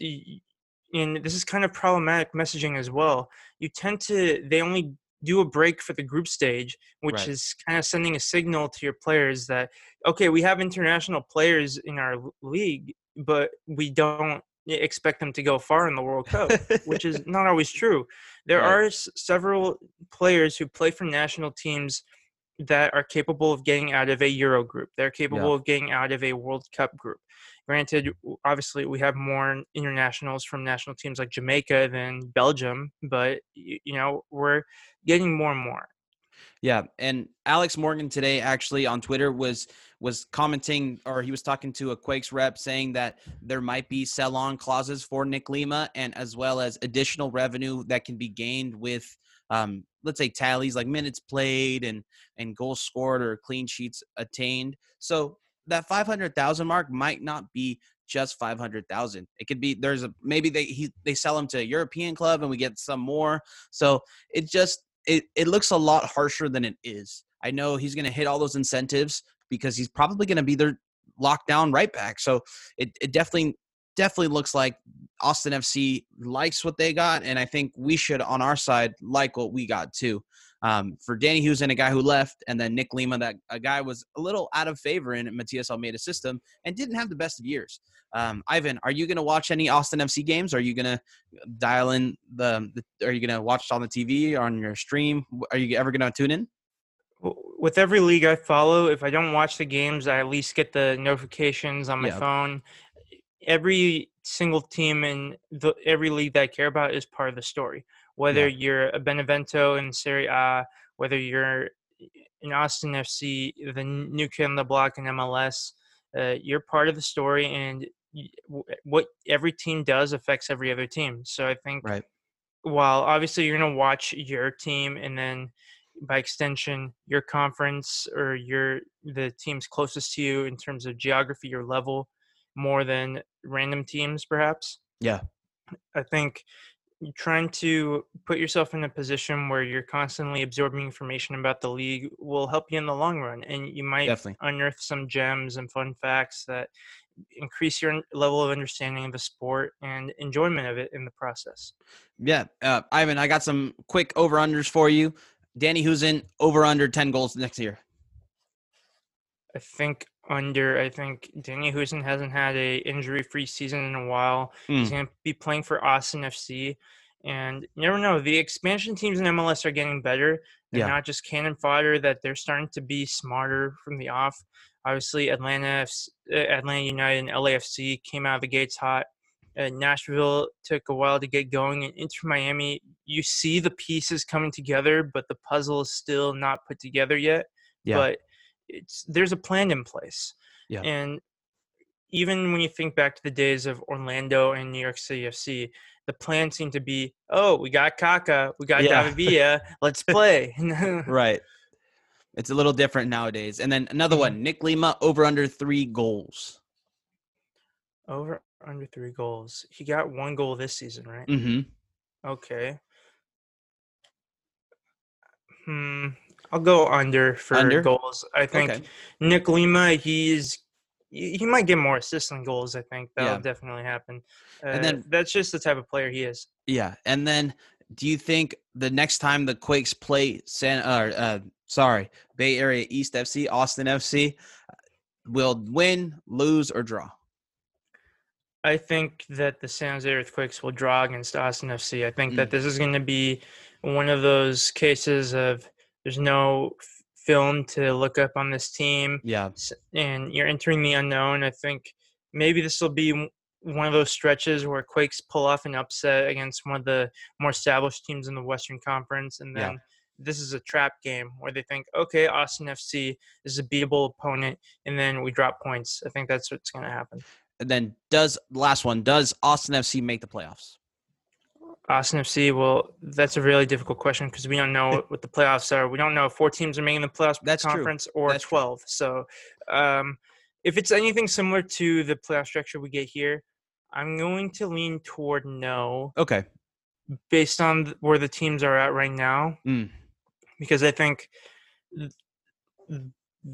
and this is kind of problematic messaging as well, they only do a break for the group stage, which is kind of sending a signal to your players that, okay, we have international players in our league, but we don't expect them to go far in the World Cup, which is not always true. There are several players who play for national teams that are capable of getting out of a Euro group. They're capable of getting out of a World Cup group. Granted, obviously, we have more internationals from national teams like Jamaica than Belgium, but, you know, we're getting more and more. Yeah, and Alex Morgan today actually on Twitter was commenting, or he was talking to a Quakes rep saying that there might be sell-on clauses for Nick Lima, and as well as additional revenue that can be gained with, let's say, tallies like minutes played and goals scored or clean sheets attained. So that 500,000 mark might not be just 500,000. It could be maybe they sell him to a European club and we get some more. So it just it looks a lot harsher than it is. I know he's going to hit all those incentives because he's probably going to be their lockdown right back. So it definitely looks like Austin FC likes what they got, and I think we should, on our side, like what we got too. For Danny Houston, a guy who left, and then Nick Lima, a guy was a little out of favor in Matias Almeida's system and didn't have the best of years. Ivan, are you going to watch any Austin FC games? Are you going to dial in are you going to watch it on the TV or on your stream? Are you ever going to tune in? With every league I follow, if I don't watch the games, I at least get the notifications on my phone. Every single team in every league that I care about is part of the story. Whether you're a Benevento in Serie A, whether you're in Austin FC, the new kid on the block in MLS, you're part of the story, and what every team does affects every other team. So I think while obviously you're going to watch your team and then by extension your conference or the teams closest to you in terms of geography or level more than random teams perhaps. Yeah. I think – you're trying to put yourself in a position where you're constantly absorbing information about the league will help you in the long run. And you might unearth some gems and fun facts that increase your level of understanding of the sport and enjoyment of it in the process. Yeah. Ivan, I got some quick over-unders for you. Danny Houston, over-under 10 goals next year. I think under. I think Danny Houston hasn't had a injury-free season in a while. He's going to be playing for Austin FC. And you never know. The expansion teams in MLS are getting better. They're not just cannon fodder, that they're starting to be smarter from the off. Obviously, Atlanta United and LAFC came out of the gates hot. Nashville took a while to get going. And Inter Miami, you see the pieces coming together, but the puzzle is still not put together yet. Yeah. But there's a plan in place. Yeah. And even when you think back to the days of Orlando and New York City FC, the plan seemed to be, we got Kaká, we got David Villa, let's play. Right. It's a little different nowadays. And then another one, Nick Lima, over under 3 goals. Over under 3 goals. He got 1 goal this season, right? Mm-hmm. Okay. I'll go under? Goals. I think Nick Lima, he might get more assists than goals. I think that'll definitely happen. And then that's just the type of player he is. Yeah. And then do you think the next time the Quakes play Bay Area East FC, Austin FC, will win, lose, or draw? I think that the San Jose Earthquakes will draw against Austin FC. I think that this is going to be one of those cases of there's no film to look up on this team. Yeah. And you're entering the unknown. I think maybe this will be one of those stretches where Quakes pull off an upset against one of the more established teams in the Western Conference. And then this is a trap game where they think, okay, Austin FC is a beatable opponent, and then we drop points. I think that's what's going to happen. And then does Austin FC make the playoffs? Austin FC, well, that's a really difficult question because we don't know what the playoffs are. We don't know if 4 teams are making the playoffs or 12. So if it's anything similar to the playoff structure we get here, I'm going to lean toward no. Okay. Based on where the teams are at right now. Because I think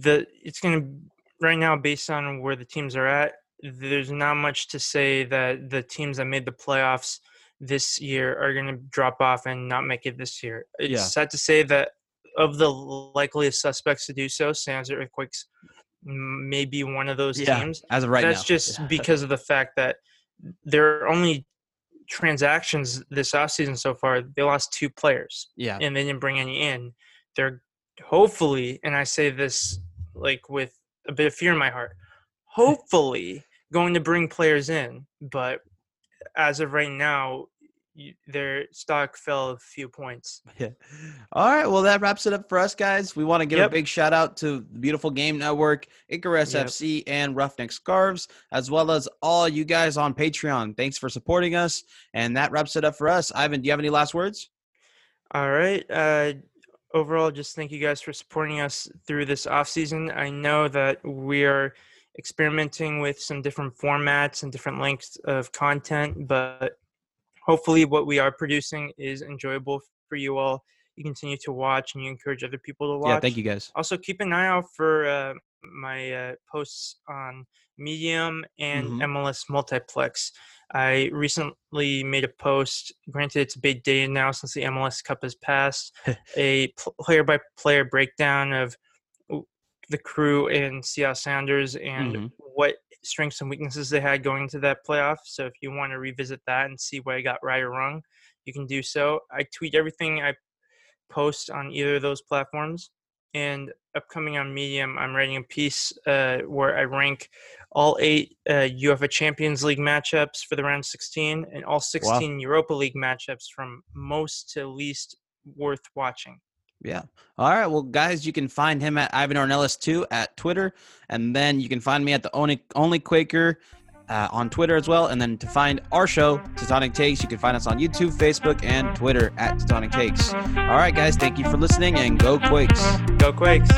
it's going to – right now, based on where the teams are at, there's not much to say that the teams that made the playoffs – this year are going to drop off and not make it this year. It's sad to say that of the likeliest suspects to do so, San Jose Earthquakes may be one of those teams. As of right now. That's just because of the fact that their only transactions this offseason so far, they lost 2 players. Yeah. And they didn't bring any in. They're hopefully, and I say this like with a bit of fear in my heart, hopefully going to bring players in, but as of right now, their stock fell a few points. Yeah. All right. Well, that wraps it up for us, guys. We want to give a big shout out to the Beautiful Game Network, Icarus FC, and Roughneck Scarves, as well as all you guys on Patreon. Thanks for supporting us. And that wraps it up for us. Ivan, do you have any last words? All right. Overall, just thank you guys for supporting us through this offseason. I know that we are experimenting with some different formats and different lengths of content, but hopefully what we are producing is enjoyable for you all. You continue to watch and you encourage other people to watch. Yeah, thank you guys. Also, keep an eye out for my posts on Medium and MLS Multiplex. I recently made a post, granted it's big day now since the MLS Cup has passed, a player-by-player breakdown of the Crew and Seattle Sounders and what strengths and weaknesses they had going into that playoff. So if you want to revisit that and see what I got right or wrong, you can do so. I tweet everything I post on either of those platforms. And upcoming on Medium, I'm writing a piece where I rank all 8 UEFA Champions League matchups for the round 16 and all 16 Europa League matchups from most to least worth watching. Yeah. All right. Well, guys, you can find him at Ivan Ornelas2 at Twitter. And then you can find me at the Only Quaker on Twitter as well. And then to find our show, Teutonic Takes, you can find us on YouTube, Facebook, and Twitter at Teutonic Takes. All right, guys. Thank you for listening, and go Quakes. Go Quakes.